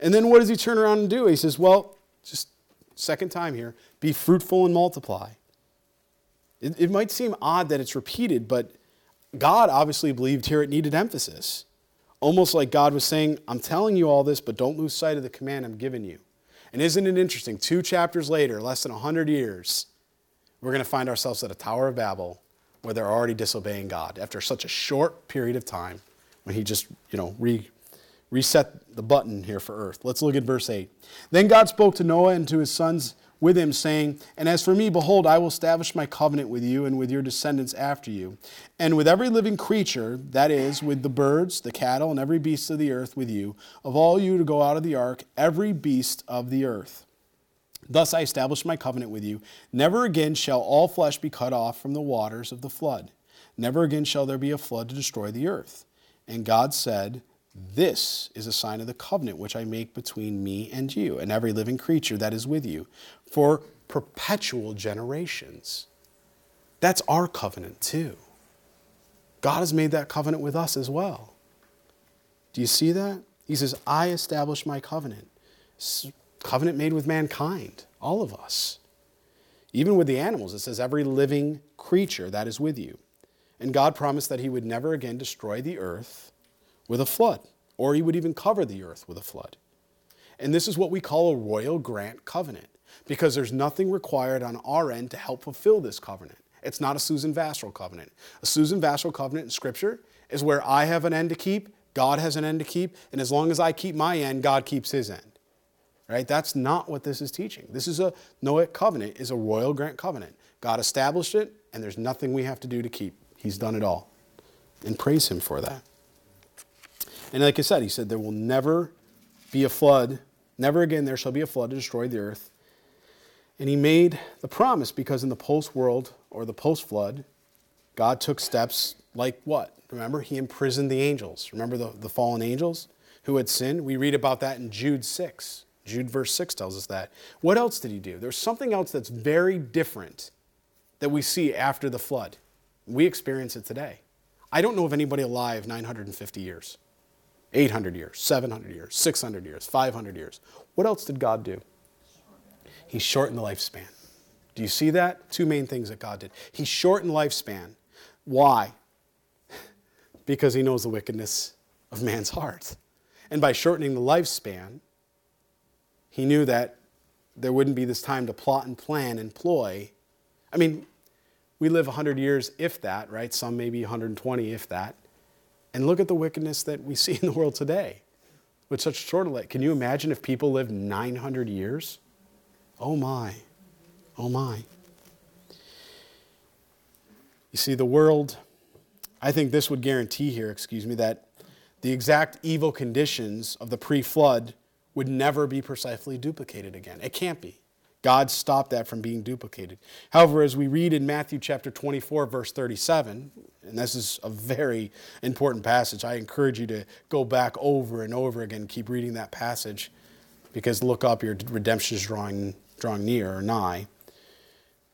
And then what does he turn around and do? He says, well, just second time here, "Be fruitful and multiply." It might seem odd that it's repeated, but God obviously believed here it needed emphasis. Almost like God was saying, "I'm telling you all this, but don't lose sight of the command I'm giving you." And isn't it interesting? 2 chapters later, less than 100 years, we're going to find ourselves at a Tower of Babel where they're already disobeying God after such a short period of time when he just, reset the button here for earth. Let's look at verse 8. "Then God spoke to Noah and to his sons with him, saying, And as for me, behold, I will establish my covenant with you and with your descendants after you, and with every living creature, that is, with the birds, the cattle, and every beast of the earth with you, of all you to go out of the ark, every beast of the earth. Thus I establish my covenant with you. Never again shall all flesh be cut off from the waters of the flood. Never again shall there be a flood to destroy the earth. And God said, This is a sign of the covenant which I make between me and you and every living creature that is with you for perpetual generations." That's our covenant too. God has made that covenant with us as well. Do you see that? He says, "I establish my covenant." Covenant made with mankind, all of us. Even with the animals, it says every living creature that is with you. And God promised that he would never again destroy the earth with a flood, or he would even cover the earth with a flood. And this is what we call a royal grant covenant, because there's nothing required on our end to help fulfill this covenant. It's not a Susan Vassar covenant. A Susan Vassar covenant in Scripture is where I have an end to keep, God has an end to keep, and as long as I keep my end, God keeps his end. Right? That's not what this is teaching. This is a Noahic covenant, is a royal grant covenant. God established it, and there's nothing we have to do to keep. He's done it all. And praise him for that. And like I said, he said there will never be a flood. Never again there shall be a flood to destroy the earth. And he made the promise because in the post-world, or the post-flood, God took steps like what? Remember, he imprisoned the angels. Remember the fallen angels who had sinned? We read about that in Jude 6. Jude verse 6 tells us that. What else did he do? There's something else that's very different that we see after the flood. We experience it today. I don't know of anybody alive 950 years, 800 years, 700 years, 600 years, 500 years. What else did God do? He shortened the lifespan. Do you see that? Two main things that God did. He shortened lifespan. Why? Because he knows the wickedness of man's heart. And by shortening the lifespan, he knew that there wouldn't be this time to plot and plan and ploy. I mean, we live 100 years, if that, right? Some maybe 120, if that. And look at the wickedness that we see in the world today. With such short a life. Can you imagine if people lived 900 years? Oh my. Oh my. You see, the world, I think this would guarantee here, that the exact evil conditions of the pre-flood would never be precisely duplicated again. It can't be. God stopped that from being duplicated. However, as we read in Matthew chapter 24, verse 37, and this is a very important passage. I encourage you to go back over and over again, keep reading that passage, because look up, your redemption is drawing near or nigh.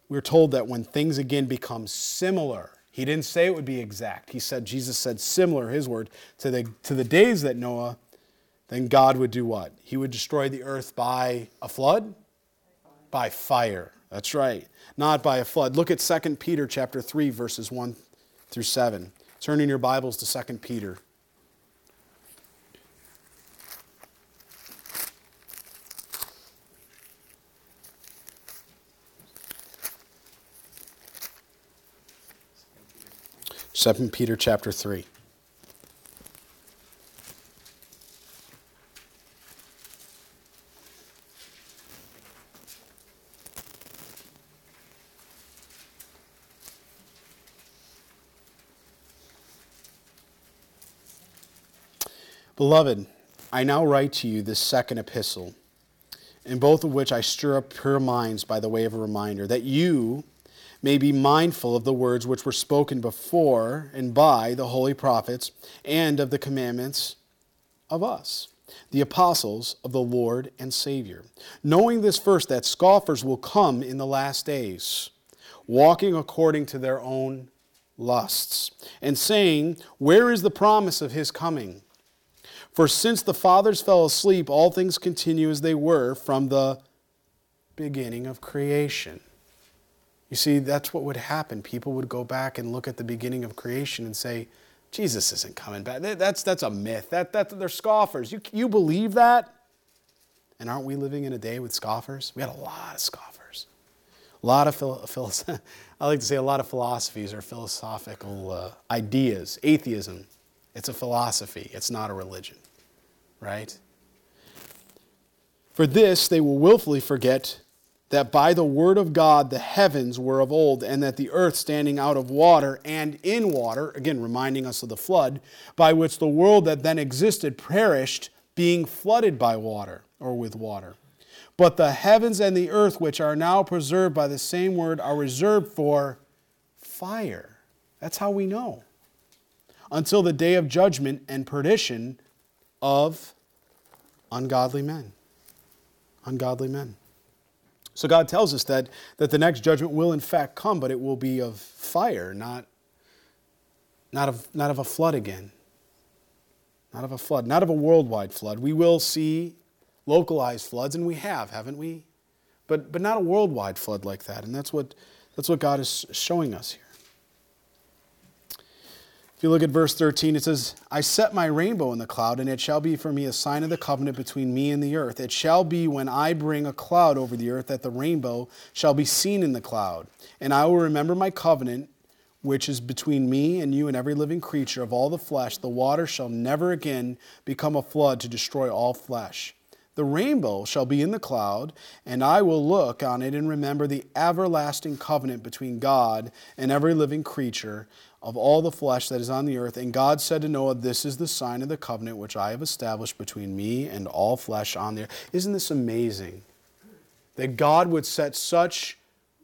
We're told that when things again become similar, he didn't say it would be exact. He said, Jesus said similar, his word, to the days that Noah, then God would do what? He would destroy the earth by a flood? By fire. That's right. Not by a flood. Look at 2 Peter chapter 3, verses 1 through 7. Turn in your Bibles to 2 Peter. Second Peter chapter 3. Beloved, I now write to you this second epistle, in both of which I stir up your minds by the way of a reminder, that you may be mindful of the words which were spoken before and by the holy prophets, and of the commandments of us, the apostles of the Lord and Savior. Knowing this first, that scoffers will come in the last days, walking according to their own lusts, and saying, where is the promise of his coming? For since the fathers fell asleep, all things continue as they were from the beginning of creation. You see, that's what would happen. People would go back and look at the beginning of creation and say, Jesus isn't coming back. That's a myth. They're scoffers. You believe that? And aren't we living in a day with scoffers? We had a lot of scoffers. A lot of I like to say a lot of philosophies or philosophical ideas. Atheism. It's a philosophy. It's not a religion. Right? For this they will willfully forget that by the word of God the heavens were of old, and that the earth standing out of water and in water, again reminding us of the flood, by which the world that then existed perished, being flooded by water, or with water. But the heavens and the earth, which are now preserved by the same word, are reserved for fire. That's how we know. Until the day of judgment and perdition of ungodly men. Ungodly men. So God tells us that the next judgment will in fact come, but it will be of fire, not of a flood again. Not of a flood, not of a worldwide flood. We will see localized floods, and we have, haven't we? But not a worldwide flood like that, and that's what God is showing us here. If you look at verse 13, it says, I set my rainbow in the cloud, and it shall be for me a sign of the covenant between me and the earth. It shall be when I bring a cloud over the earth that the rainbow shall be seen in the cloud. And I will remember my covenant, which is between me and you and every living creature of all the flesh, the water shall never again become a flood to destroy all flesh. The rainbow shall be in the cloud, and I will look on it and remember the everlasting covenant between God and every living creature of all the flesh that is on the earth. And God said to Noah, this is the sign of the covenant which I have established between me and all flesh on the earth. Isn't this amazing? That God would set such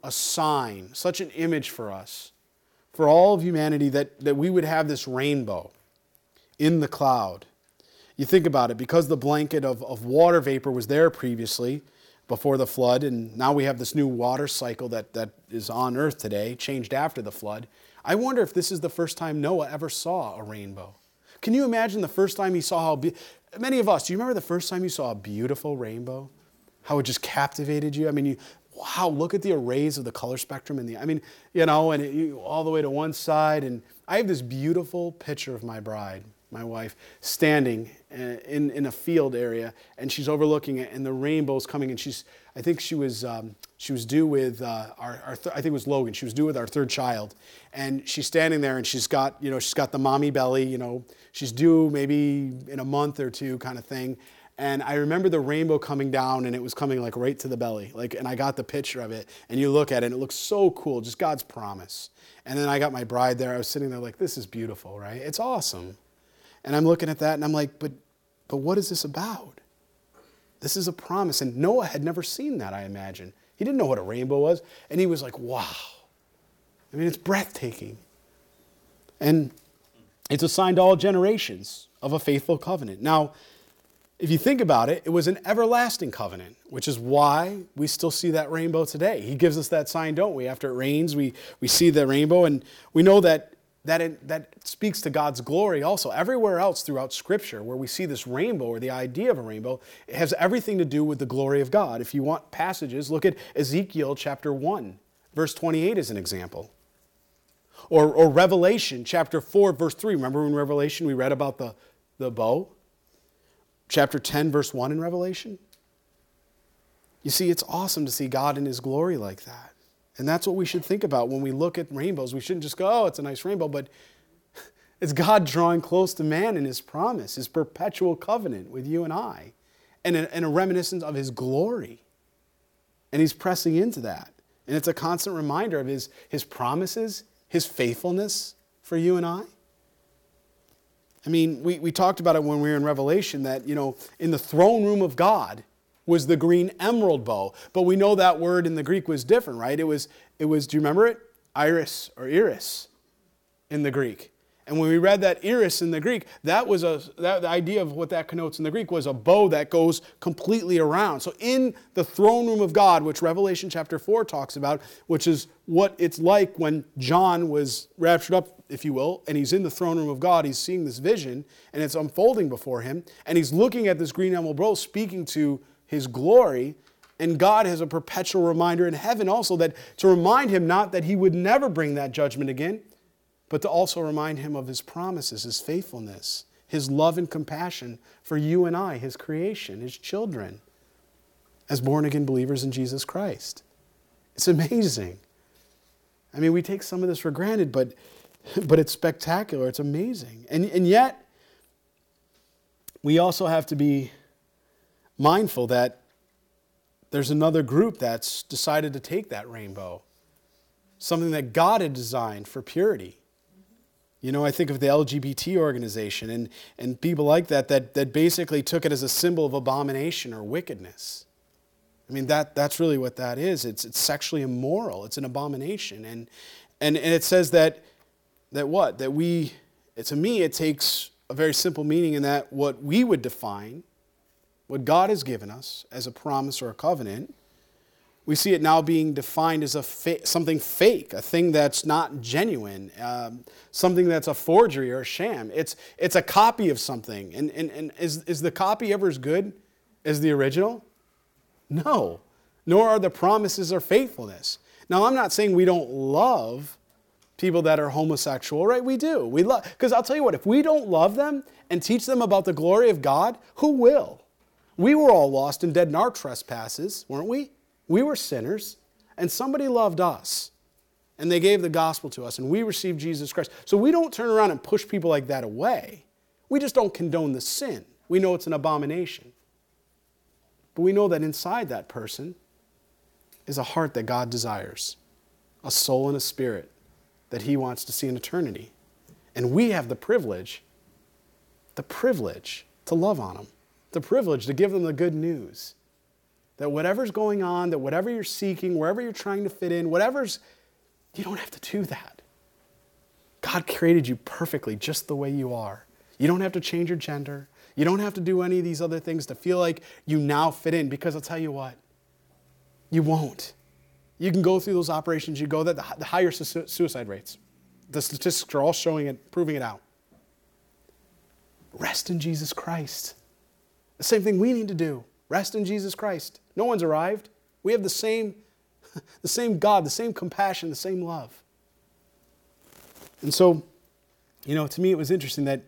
a sign, such an image for us, for all of humanity, that we would have this rainbow in the cloud. You think about it, because the blanket of water vapor was there previously before the flood, and now we have this new water cycle that is on earth today, changed after the flood. I wonder if this is the first time Noah ever saw a rainbow. Can you imagine the first time he saw many of us, do you remember the first time you saw a beautiful rainbow? How it just captivated you? I mean, wow, look at the arrays of the color spectrum. All the way to one side. And I have this beautiful picture of my bride, my wife, standing in a field area, and she's overlooking it, and the rainbow's coming, and I think it was Logan, she was due with our third child, and she's standing there, and she's got the mommy belly, she's due maybe in a month or two kind of thing. And I remember the rainbow coming down, and it was coming like right to the belly. And I got the picture of it, and you look at it, and it looks so cool, just God's promise. And then I got my bride there. I was sitting there like, this is beautiful, right? It's awesome. And I'm looking at that, and I'm like, but what is this about? This is a promise. And Noah had never seen that, I imagine. He didn't know what a rainbow was. And he was like, wow. I mean, it's breathtaking. And it's a sign to all generations of a faithful covenant. Now, if you think about it, it was an everlasting covenant, which is why we still see that rainbow today. He gives us that sign, don't we? After it rains, we see the rainbow, and we know that speaks to God's glory also. Everywhere else throughout Scripture where we see this rainbow or the idea of a rainbow, it has everything to do with the glory of God. If you want passages, look at Ezekiel chapter 1, verse 28 as an example. Or Revelation chapter 4, verse 3. Remember in Revelation we read about the bow? Chapter 10, verse 1 in Revelation. You see, it's awesome to see God in His glory like that. And that's what we should think about when we look at rainbows. We shouldn't just go, oh, it's a nice rainbow, but it's God drawing close to man in His promise, His perpetual covenant with you and I, and a reminiscence of His glory. And He's pressing into that. And it's a constant reminder of His promises, His faithfulness for you and I. I mean, we talked about it when we were in Revelation that, in the throne room of God was the green emerald bow. But we know that word in the Greek was different, right? It was. Do you remember it? Iris or iris in the Greek. And when we read that iris in the Greek, the idea of what that connotes in the Greek was a bow that goes completely around. So in the throne room of God, which Revelation chapter 4 talks about, which is what it's like when John was raptured up, if you will, and he's in the throne room of God, he's seeing this vision, and it's unfolding before him, and he's looking at this green emerald bow, speaking to His glory. And God has a perpetual reminder in heaven also that to remind him not that He would never bring that judgment again, but to also remind him of His promises, His faithfulness, His love and compassion for you and I, His creation, His children, as born-again believers in Jesus Christ. It's amazing. I mean, we take some of this for granted, but it's spectacular. It's amazing. And yet, we also have to be mindful that there's another group that's decided to take that rainbow, something that God had designed for purity. I think of the LGBT organization and people like that basically took it as a symbol of abomination or wickedness. I mean, that's really what that is. It's sexually immoral. It's an abomination. And it says that what? That we, to me, it takes a very simple meaning in that what we would define, what God has given us as a promise or a covenant, we see it now being defined as something fake, a thing that's not genuine, something that's a forgery or a sham. It's a copy of something. And is the copy ever as good as the original? No. Nor are the promises or faithfulness. Now, I'm not saying we don't love people that are homosexual, right? We do. We love, because I'll tell you what, if we don't love them and teach them about the glory of God, who will? We were all lost and dead in our trespasses, weren't we? We were sinners, and somebody loved us. and they gave the gospel to us, and we received Jesus Christ. So we don't turn around and push people like that away. We just don't condone the sin. We know it's an abomination. But we know that inside that person is a heart that God desires, a soul and a spirit that He wants to see in eternity. And we have the privilege to love on them, the privilege to give them the good news, that whatever's going on, that whatever you're seeking, wherever you're trying to fit in, whatever's, you don't have to do that. God created you perfectly just the way you are. You don't have to change your gender. You don't have to do any of these other things to feel like you now fit in, because I'll tell you what, you won't. You can go through those operations, you go that the higher suicide rates. The statistics are all showing it, proving it out. Rest in Jesus Christ. The same thing we need to do. Rest in Jesus Christ. No one's arrived. We have the same God, the same compassion, the same love. And so, you know, to me it was interesting that,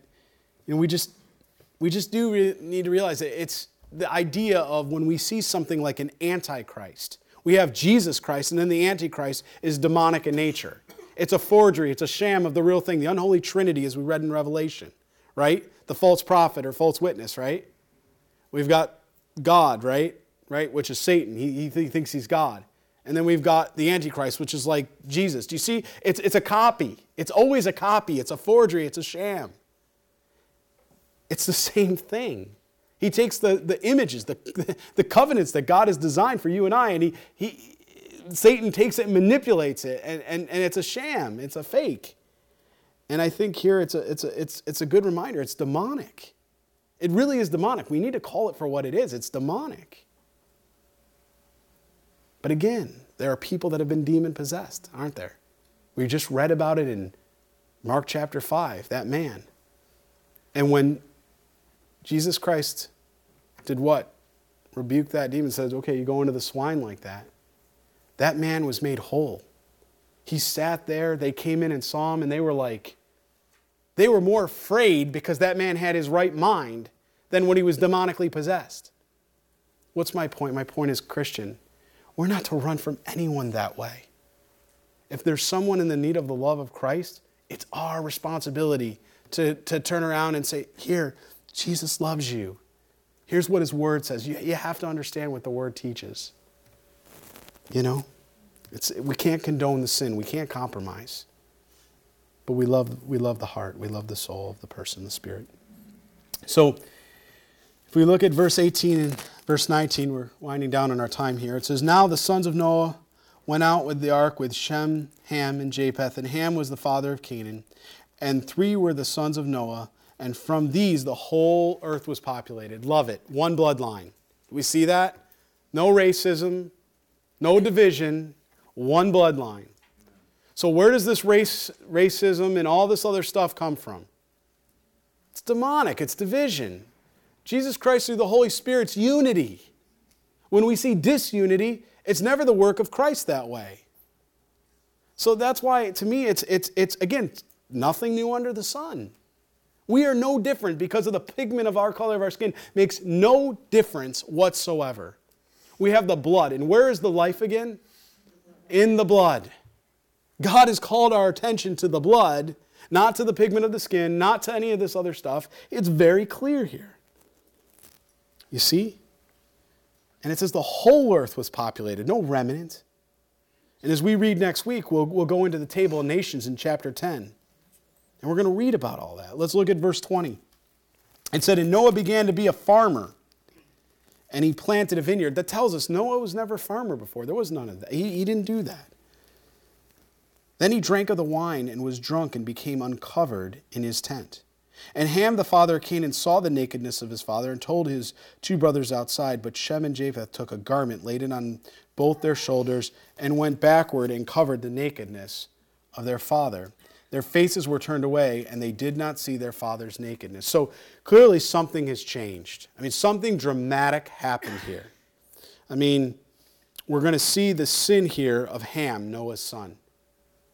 you know, we just do need to realize that it's the idea of when we see something like an antichrist. We have Jesus Christ, and then the antichrist is demonic in nature. It's a forgery. It's a sham of the real thing. The unholy trinity, as we read in Revelation, right? The false prophet or false witness, right? We've got God, right? Which is Satan. He thinks he's God. And then we've got the antichrist, which is like Jesus. Do you see? It's a copy. It's always a copy. It's a forgery. It's a sham. It's the same thing. He takes the images, the covenants that God has designed for you and I, and Satan takes it and manipulates it, and it's a sham. It's a fake. And I think here it's a good reminder. It's demonic. It really is demonic. We need to call it for what it is. It's demonic. But again, there are people that have been demon-possessed, aren't there? We just read about it in Mark chapter 5, that man. And when Jesus Christ did what? Rebuked that demon, says, okay, you go into the swine like that. That man was made whole. He sat there, they came in and saw him, and they were more afraid because that man had his right mind than when he was demonically possessed. What's my point? My point is, Christian, we're not to run from anyone that way. If there's someone in the need of the love of Christ, it's our responsibility to turn around and say, here, Jesus loves you. Here's what His Word says. You have to understand what the Word teaches. You know, we can't condone the sin. We can't compromise. But we love the heart. We love the soul of the person, the spirit. So if we look at verse 18 and verse 19, we're winding down on our time here. It says, now the sons of Noah went out with the ark with Shem, Ham, and Japheth. And Ham was the father of Canaan. And 3 were the sons of Noah. And from these, the whole earth was populated. Love it. One bloodline. We see that? No racism. No division, one bloodline. So where does this racism and all this other stuff come from? It's demonic. It's division. Jesus Christ through the Holy Spirit's unity. When we see disunity, it's never the work of Christ that way. So that's why, to me, it's again, nothing new under the sun. We are no different because of the pigment of our color of our skin. Makes no difference whatsoever. We have the blood. And where is the life again? In the blood. God has called our attention to the blood, not to the pigment of the skin, not to any of this other stuff. It's very clear here. You see? And it says the whole earth was populated, no remnant. And as we read next week, we'll go into the table of nations in chapter 10. And we're going to read about all that. Let's look at verse 20. It said, and Noah began to be a farmer. And he planted a vineyard. That tells us Noah was never a farmer before. There was none of that. He didn't do that. Then he drank of the wine and was drunk and became uncovered in his tent. And Ham, the father of Canaan, saw the nakedness of his father and told his 2 brothers outside. But Shem and Japheth took a garment laid on both their shoulders and went backward and covered the nakedness of their father. Their faces were turned away, and they did not see their father's nakedness. So clearly something has changed. I mean, something dramatic happened here. I mean, we're going to see the sin here of Ham, Noah's son.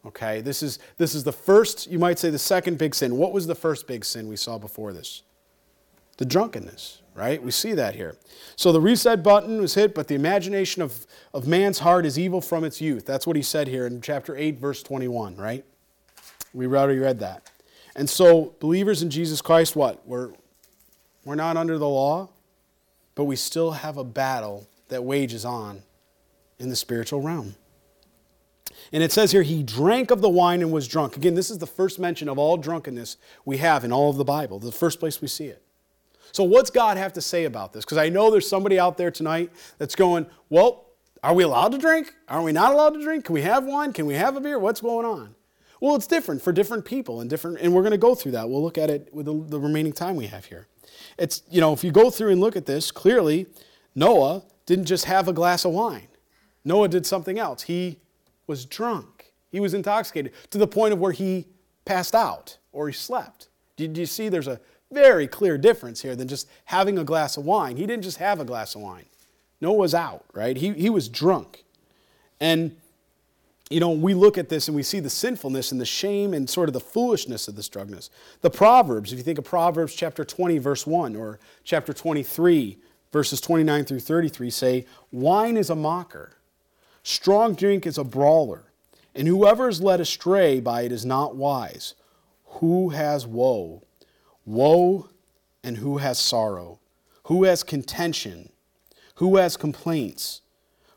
Okay, this is the first, you might say the second big sin. What was the first big sin we saw before this? The drunkenness. right? We see that here. So the reset button was hit, but the imagination of man's heart is evil from its youth. That's what he said here in chapter 8, verse 21, right? We already read that. And so believers in Jesus Christ, what? We're not under the law, but we still have a battle that wages on in the spiritual realm. And it says here, he drank of the wine and was drunk. Again, this is the first mention of all drunkenness we have in all of the Bible. The first place we see it. So what's God have to say about this? Because I know there's somebody out there tonight that's going, well, are we allowed to drink? Are we not allowed to drink? Can we have wine? Can we have a beer? What's going on? Well, it's different for different people and we're going to go through that. We'll look at it with the remaining time we have here. It's, you know, if you go through and look at this, clearly Noah didn't just have a glass of wine. Noah did something else. He was drunk. He was intoxicated to the point of where he passed out or he slept. Did you see there's a very clear difference here than just having a glass of wine? He didn't just have a glass of wine. Noah was out, right? He was drunk. And, you know, we look at this and we see the sinfulness and the shame and sort of the foolishness of this drunkenness. The Proverbs, if you think of Proverbs chapter 20, verse 1, or chapter 23, verses 29 through 33 say, wine is a mocker. Strong drink is a brawler, and whoever is led astray by it is not wise. Who has woe? Woe, and who has sorrow? Who has contention? Who has complaints?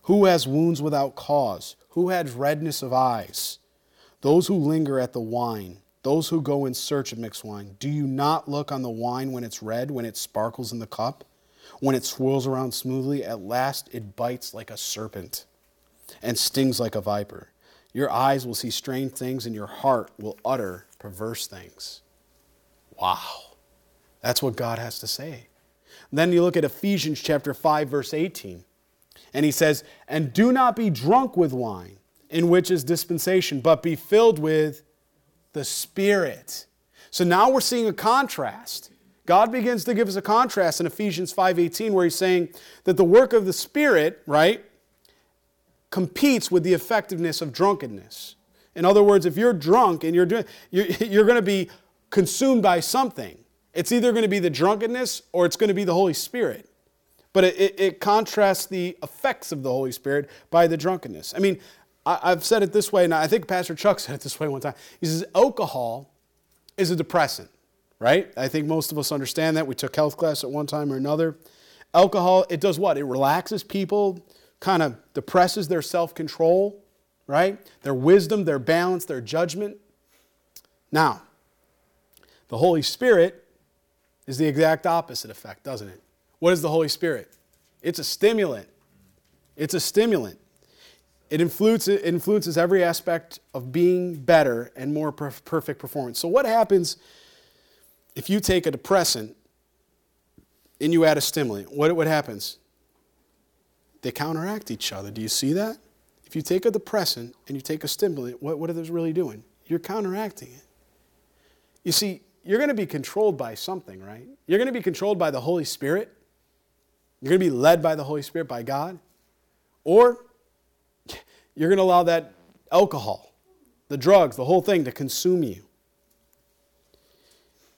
Who has wounds without cause? Who has redness of eyes? Those who linger at the wine, those who go in search of mixed wine. Do you not look on the wine when it's red, when it sparkles in the cup, when it swirls around smoothly? At last it bites like a serpent and stings like a viper. Your eyes will see strange things, and your heart will utter perverse things. Wow. That's what God has to say. And then you look at Ephesians chapter 5, verse 18. And he says, and do not be drunk with wine, in which is dispensation, but be filled with the Spirit. So now we're seeing a contrast. God begins to give us a contrast in Ephesians 5:18, where he's saying that the work of the Spirit, right, competes with the effectiveness of drunkenness. In other words, if you're drunk and you're going to be consumed by something, it's either going to be the drunkenness or it's going to be the Holy Spirit. But it contrasts the effects of the Holy Spirit by the drunkenness. I mean, I've said it this way, and I think Pastor Chuck said it this way one time. He says, alcohol is a depressant, right? I think most of us understand that. We took health class at one time or another. Alcohol, it does what? It relaxes people, kind of depresses their self-control, right? Their wisdom, their balance, their judgment. Now, the Holy Spirit is the exact opposite effect, doesn't it? What is the Holy Spirit? It's a stimulant. It's a stimulant. It influences every aspect of being better and more perfect performance. So what happens if you take a depressant and you add a stimulant? What happens? They counteract each other. Do you see that? If you take a depressant and you take a stimulant, what are those really doing? You're counteracting it. You see, you're going to be controlled by something, right? You're going to be controlled by the Holy Spirit. You're going to be led by the Holy Spirit, by God. Or you're going to allow that alcohol, the drugs, the whole thing to consume you.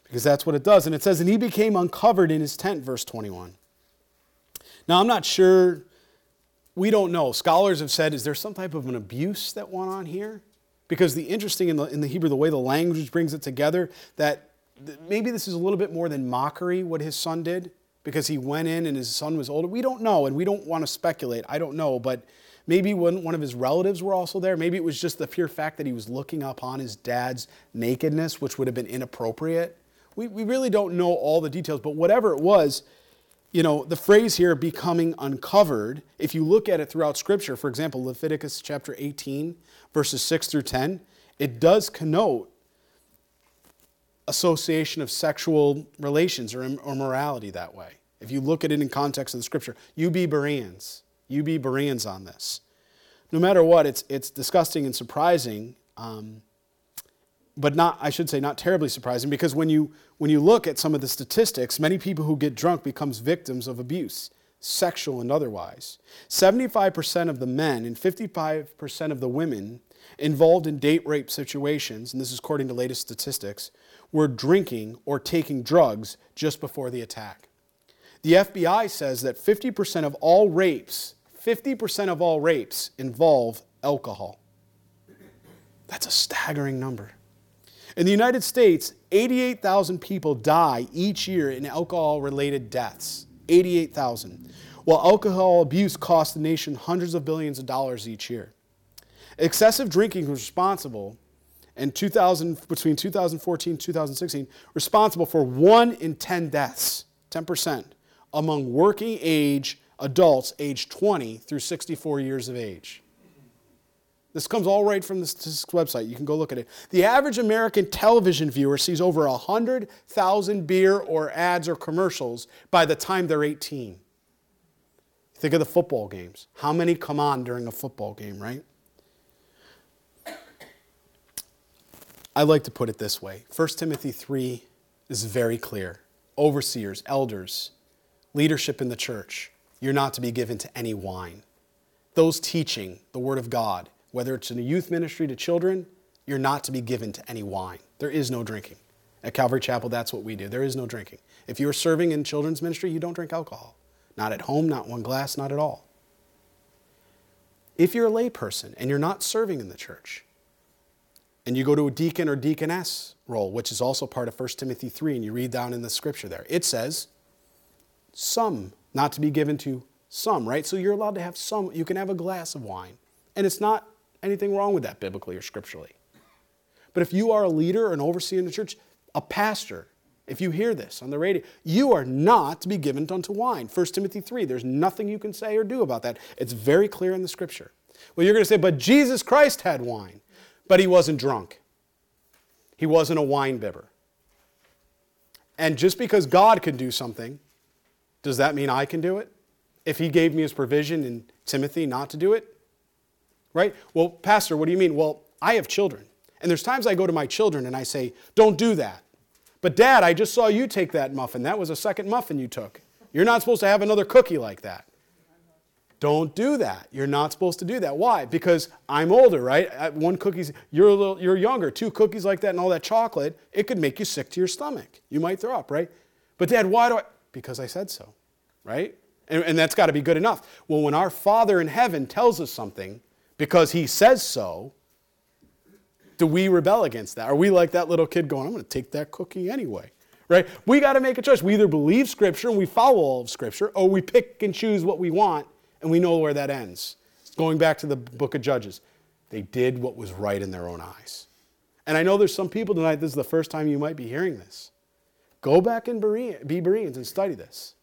Because that's what it does. And it says, and he became uncovered in his tent, verse 21. Now, I'm not sure. We don't know. Scholars have said, is there some type of an abuse that went on here? Because the interesting in the Hebrew, the way the language brings it together, that maybe this is a little bit more than mockery, what his son did, because he went in and his son was older. We don't know, and we don't want to speculate. I don't know, but maybe one of his relatives were also there. Maybe it was just the pure fact that he was looking upon his dad's nakedness, which would have been inappropriate. We really don't know all the details, but whatever it was, you know, the phrase here, becoming uncovered, if you look at it throughout Scripture, for example, Leviticus chapter 18, verses 6 through 10, it does connote association of sexual relations or morality that way. If you look at it in context of the Scripture, you be Bereans on this. No matter what, it's disgusting and surprising, but not terribly surprising, because when you look at some of the statistics, many people who get drunk becomes victims of abuse, sexual and otherwise. 75% of the men and 55% of the women involved in date rape situations, and this is according to latest statistics, were drinking or taking drugs just before the attack. The FBI says that 50% of all rapes involve alcohol. That's a staggering number. In the United States, 88,000 people die each year in alcohol-related deaths. 88,000. While alcohol abuse costs the nation hundreds of billions of dollars each year. Excessive drinking was responsible, between 2014 and 2016, responsible for 1 in 10 deaths, 10%, among working-age adults aged 20 through 64 years of age. This comes all right from the statistics website. You can go look at it. The average American television viewer sees over 100,000 beer or ads or commercials by the time they're 18. Think of the football games. How many come on during a football game, right? I like to put it this way. 1 Timothy 3 is very clear. Overseers, elders, leadership in the church, you're not to be given to any wine. Those teaching the Word of God, whether it's in a youth ministry to children, you're not to be given to any wine. There is no drinking. At Calvary Chapel, that's what we do. There is no drinking. If you're serving in children's ministry, you don't drink alcohol. Not at home, not one glass, not at all. If you're a lay person and you're not serving in the church, and you go to a deacon or deaconess role, which is also part of 1 Timothy 3, and you read down in the scripture there, it says, some, not to be given to some, right? So you're allowed to have some. You can have a glass of wine, and it's not anything wrong with that biblically or scripturally. But if you are a leader, an overseer in the church, a pastor, if you hear this on the radio, you are not to be given unto wine. 1 Timothy 3, there's nothing you can say or do about that. It's very clear in the scripture. Well, you're going to say, but Jesus Christ had wine, but he wasn't drunk. He wasn't a wine bibber. And just because God can do something, does that mean I can do it? If he gave me his provision in Timothy not to do it, right? Well, pastor, what do you mean? Well, I have children. And there's times I go to my children and I say, don't do that. But dad, I just saw you take that muffin. That was a second muffin you took. You're not supposed to have another cookie like that. Don't do that. You're not supposed to do that. Why? Because I'm older, right? One cookie's, you're younger. 2 cookies like that and all that chocolate, it could make you sick to your stomach. You might throw up, right? But dad, why do I? Because I said so, right? And that's got to be good enough. Well, when our Father in heaven tells us something, because he says so, do we rebel against that? Are we like that little kid going, I'm going to take that cookie anyway, right? We got to make a choice. We either believe Scripture and we follow all of Scripture, or we pick and choose what we want, and we know where that ends. Going back to the book of Judges, they did what was right in their own eyes. And I know there's some people tonight, this is the first time you might be hearing this. Go back and be Bereans and study this.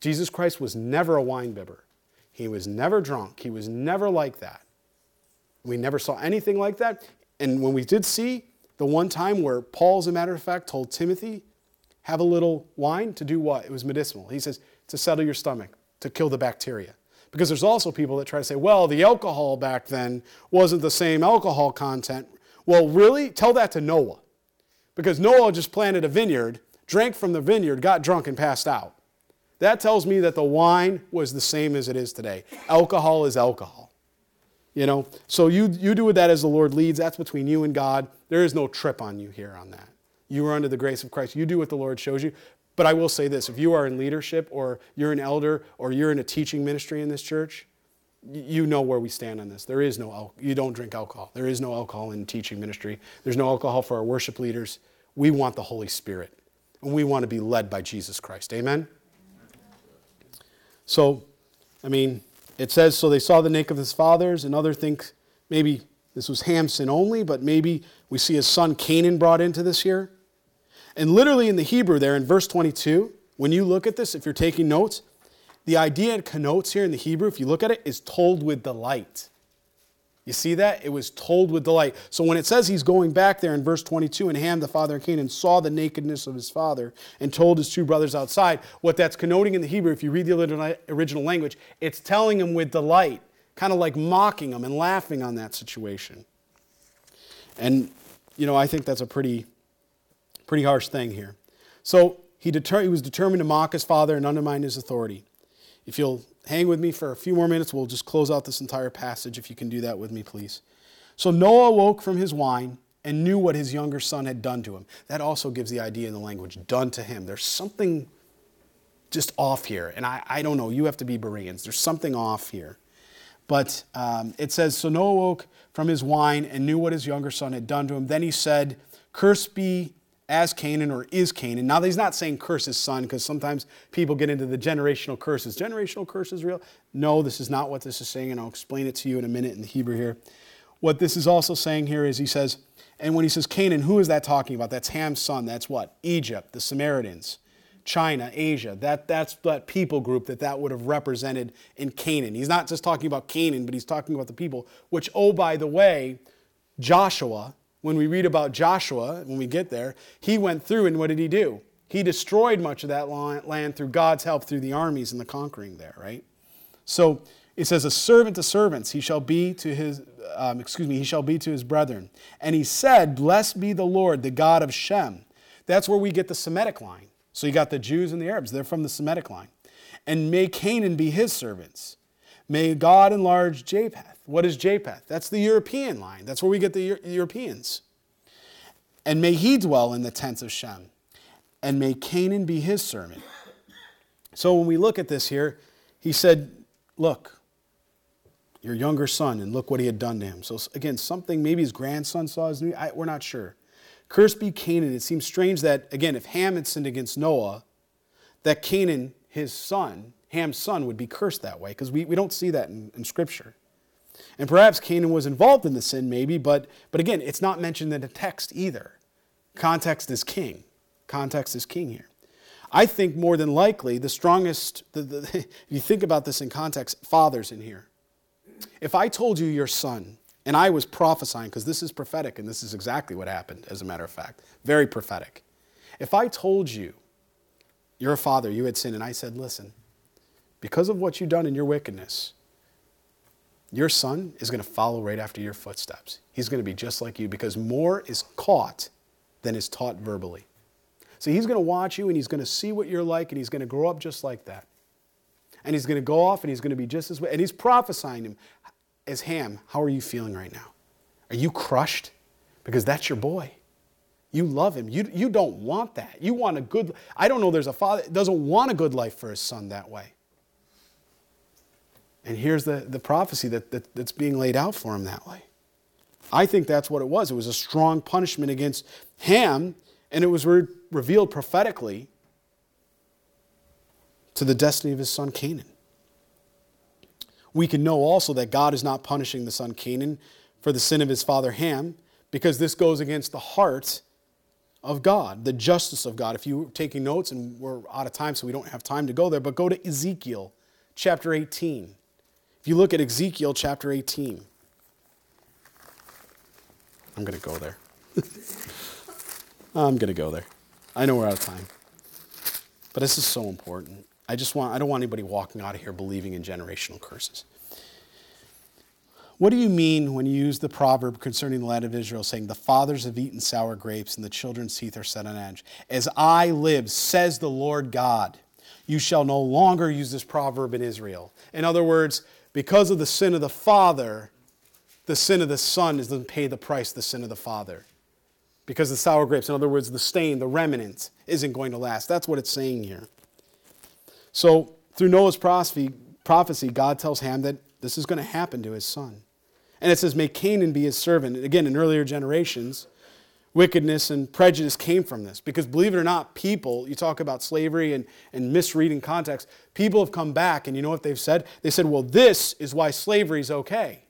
Jesus Christ was never a wine bibber. He was never drunk. He was never like that. We never saw anything like that. And when we did see the one time where Paul, as a matter of fact, told Timothy, have a little wine to do what? It was medicinal. He says, to settle your stomach, to kill the bacteria. Because there's also people that try to say, well, the alcohol back then wasn't the same alcohol content. Well, really? Tell that to Noah. Because Noah just planted a vineyard, drank from the vineyard, got drunk and passed out. That tells me that the wine was the same as it is today. Alcohol is alcohol. You know, so you do with that as the Lord leads. That's between you and God. There is no trip on you here on that. You are under the grace of Christ. You do what the Lord shows you. But I will say this, if you are in leadership or you're an elder or you're in a teaching ministry in this church, you know where we stand on this. There is no, you don't drink alcohol. There is no alcohol in teaching ministry. There's no alcohol for our worship leaders. We want the Holy Spirit. And we want to be led by Jesus Christ. Amen? So, I mean, it says, so they saw the naked of his fathers. Another thinks maybe this was Ham's sin only, but maybe we see his son Canaan brought into this here. And literally in the Hebrew there in verse 22, when you look at this, if you're taking notes, the idea it connotes here in the Hebrew, if you look at it, is told with delight. You see that? It was told with delight. So when it says he's going back there in verse 22, and Ham, the father of Canaan, saw the nakedness of his father and told his 2 brothers outside, what that's connoting in the Hebrew, if you read the original language, it's telling him with delight, kind of like mocking him and laughing on that situation. And, you know, I think that's a pretty harsh thing here. So he was determined to mock his father and undermine his authority. If you'll hang with me for a few more minutes, we'll just close out this entire passage, if you can do that with me, please. So Noah awoke from his wine and knew what his younger son had done to him. That also gives the idea in the language, done to him. There's something just off here. And I don't know. You have to be Bereans. There's something off here. But it says, so Noah woke from his wine and knew what his younger son had done to him. Then he said, cursed be as Canaan, or is Canaan. Now, he's not saying curse his son, because sometimes people get into the generational curses. Generational curses real? No, this is not what this is saying, and I'll explain it to you in a minute in the Hebrew here. What this is also saying here is he says, and when he says Canaan, who is that talking about? That's Ham's son. That's what? Egypt, the Samaritans, China, Asia. That's that people group that would have represented in Canaan. He's not just talking about Canaan, but he's talking about the people, which, oh, by the way, Joshua, when we read about Joshua, when we get there, he went through, and what did he do? He destroyed much of that land through God's help, through the armies and the conquering there, right? So it says, a servant to servants, he shall be to his, he shall be to his brethren. And he said, blessed be the Lord, the God of Shem. That's where we get the Semitic line. So you got the Jews and the Arabs. They're from the Semitic line. And may Canaan be his servants. May God enlarge Japheth. What is Japheth? That's the European line. That's where we get the Europeans. And may he dwell in the tents of Shem. And may Canaan be his servant. So when we look at this here, he said, look, your younger son, and look what he had done to him. So again, something, maybe his grandson saw his new, we're not sure. Cursed be Canaan. It seems strange that, again, if Ham had sinned against Noah, that Canaan, his son, Ham's son, would be cursed that way, because we don't see that in Scripture. And perhaps Canaan was involved in the sin, maybe, but again, it's not mentioned in the text either. Context is king. Context is king here. I think more than likely the strongest, if you think about this in context, father's in here. If I told you your son, and I was prophesying, because this is prophetic, and this is exactly what happened, as a matter of fact. Very prophetic. If I told you, you're a father, you had sinned, and I said, listen, because of what you've done in your wickedness, your son is going to follow right after your footsteps. He's going to be just like you, because more is caught than is taught verbally. So he's going to watch you, and he's going to see what you're like, and he's going to grow up just like that. And he's going to go off, and he's going to be just as well. And he's prophesying him. As Ham, how are you feeling right now? Are you crushed? Because that's your boy. You love him. You don't want that. You want a good... I don't know there's a father that doesn't want a good life for his son that way. And here's the prophecy that's being laid out for him that way. I think that's what it was. It was a strong punishment against Ham, and it was revealed prophetically to the destiny of his son Canaan. We can know also that God is not punishing the son Canaan for the sin of his father Ham, because this goes against the heart of God, the justice of God. If you were taking notes, and we're out of time, so we don't have time to go there, but go to Ezekiel chapter 18. If you look at Ezekiel chapter 18, I'm going to go there. I know we're out of time, but this is so important. I don't want anybody walking out of here believing in generational curses. What do you mean when you use the proverb concerning the land of Israel, saying, the fathers have eaten sour grapes and the children's teeth are set on edge? As I live, says the Lord God, you shall no longer use this proverb in Israel. In other words, because of the sin of the father, the sin of the son is to pay the price of the sin of the father. Because the sour grapes, in other words, the stain, the remnant, isn't going to last. That's what it's saying here. So through Noah's prophecy, God tells Ham that this is going to happen to his son. And it says, may Canaan be his servant. And again, in earlier generations, wickedness and prejudice came from this. Because believe it or not, people, you talk about slavery and misreading context, people have come back, and you know what they've said? They said, well, this is why slavery is okay.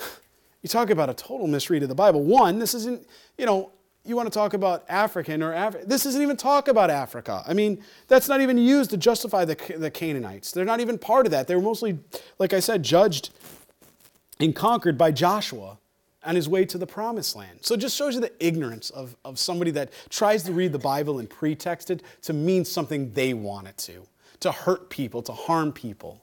You talk about a total misread of the Bible. One, this isn't, you want to talk about African or Africa? This isn't even talk about Africa. I mean, that's not even used to justify the Canaanites. They're not even part of that. They were mostly, like I said, judged and conquered by Joshua on his way to the Promised Land. So it just shows you the ignorance of somebody that tries to read the Bible and pretext it to mean something they want it to hurt people, to harm people.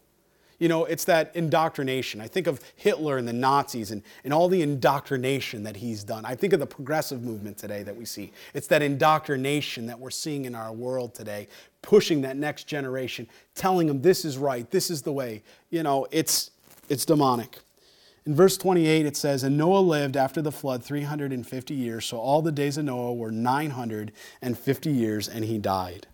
It's that indoctrination. I think of Hitler and the Nazis and all the indoctrination that he's done. I think of the progressive movement today that we see. It's that indoctrination that we're seeing in our world today, pushing that next generation, telling them this is right, this is the way. It's demonic. In verse 28, it says, and Noah lived after the flood 350 years, so all the days of Noah were 950 years, and he died.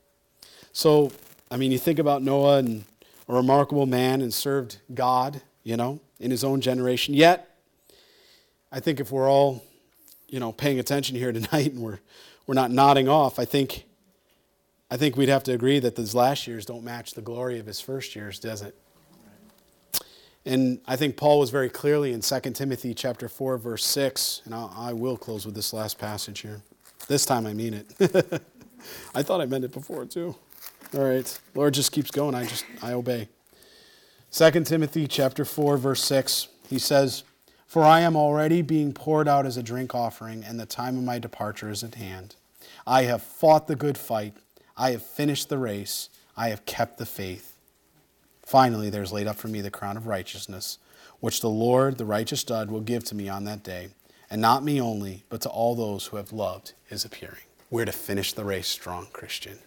So, I mean, you think about Noah, and a remarkable man, and served God, you know, in his own generation. Yet, I think if we're all, you know, paying attention here tonight, and we're not nodding off, I think we'd have to agree that those last years don't match the glory of his first years, does it? And I think Paul was very clearly in 2 Timothy chapter 4, verse 6, and I will close with this last passage here. This time I mean it. I thought I meant it before, too. All right. Lord just keeps going. I obey. 2 Timothy chapter 4, verse 6, he says, "For I am already being poured out as a drink offering, and the time of my departure is at hand. I have fought the good fight. I have finished the race. I have kept the faith. Finally, there is laid up for me the crown of righteousness, which the Lord, the righteous judge, will give to me on that day, and not me only, but to all those who have loved his appearing." We're to finish the race strong, Christian.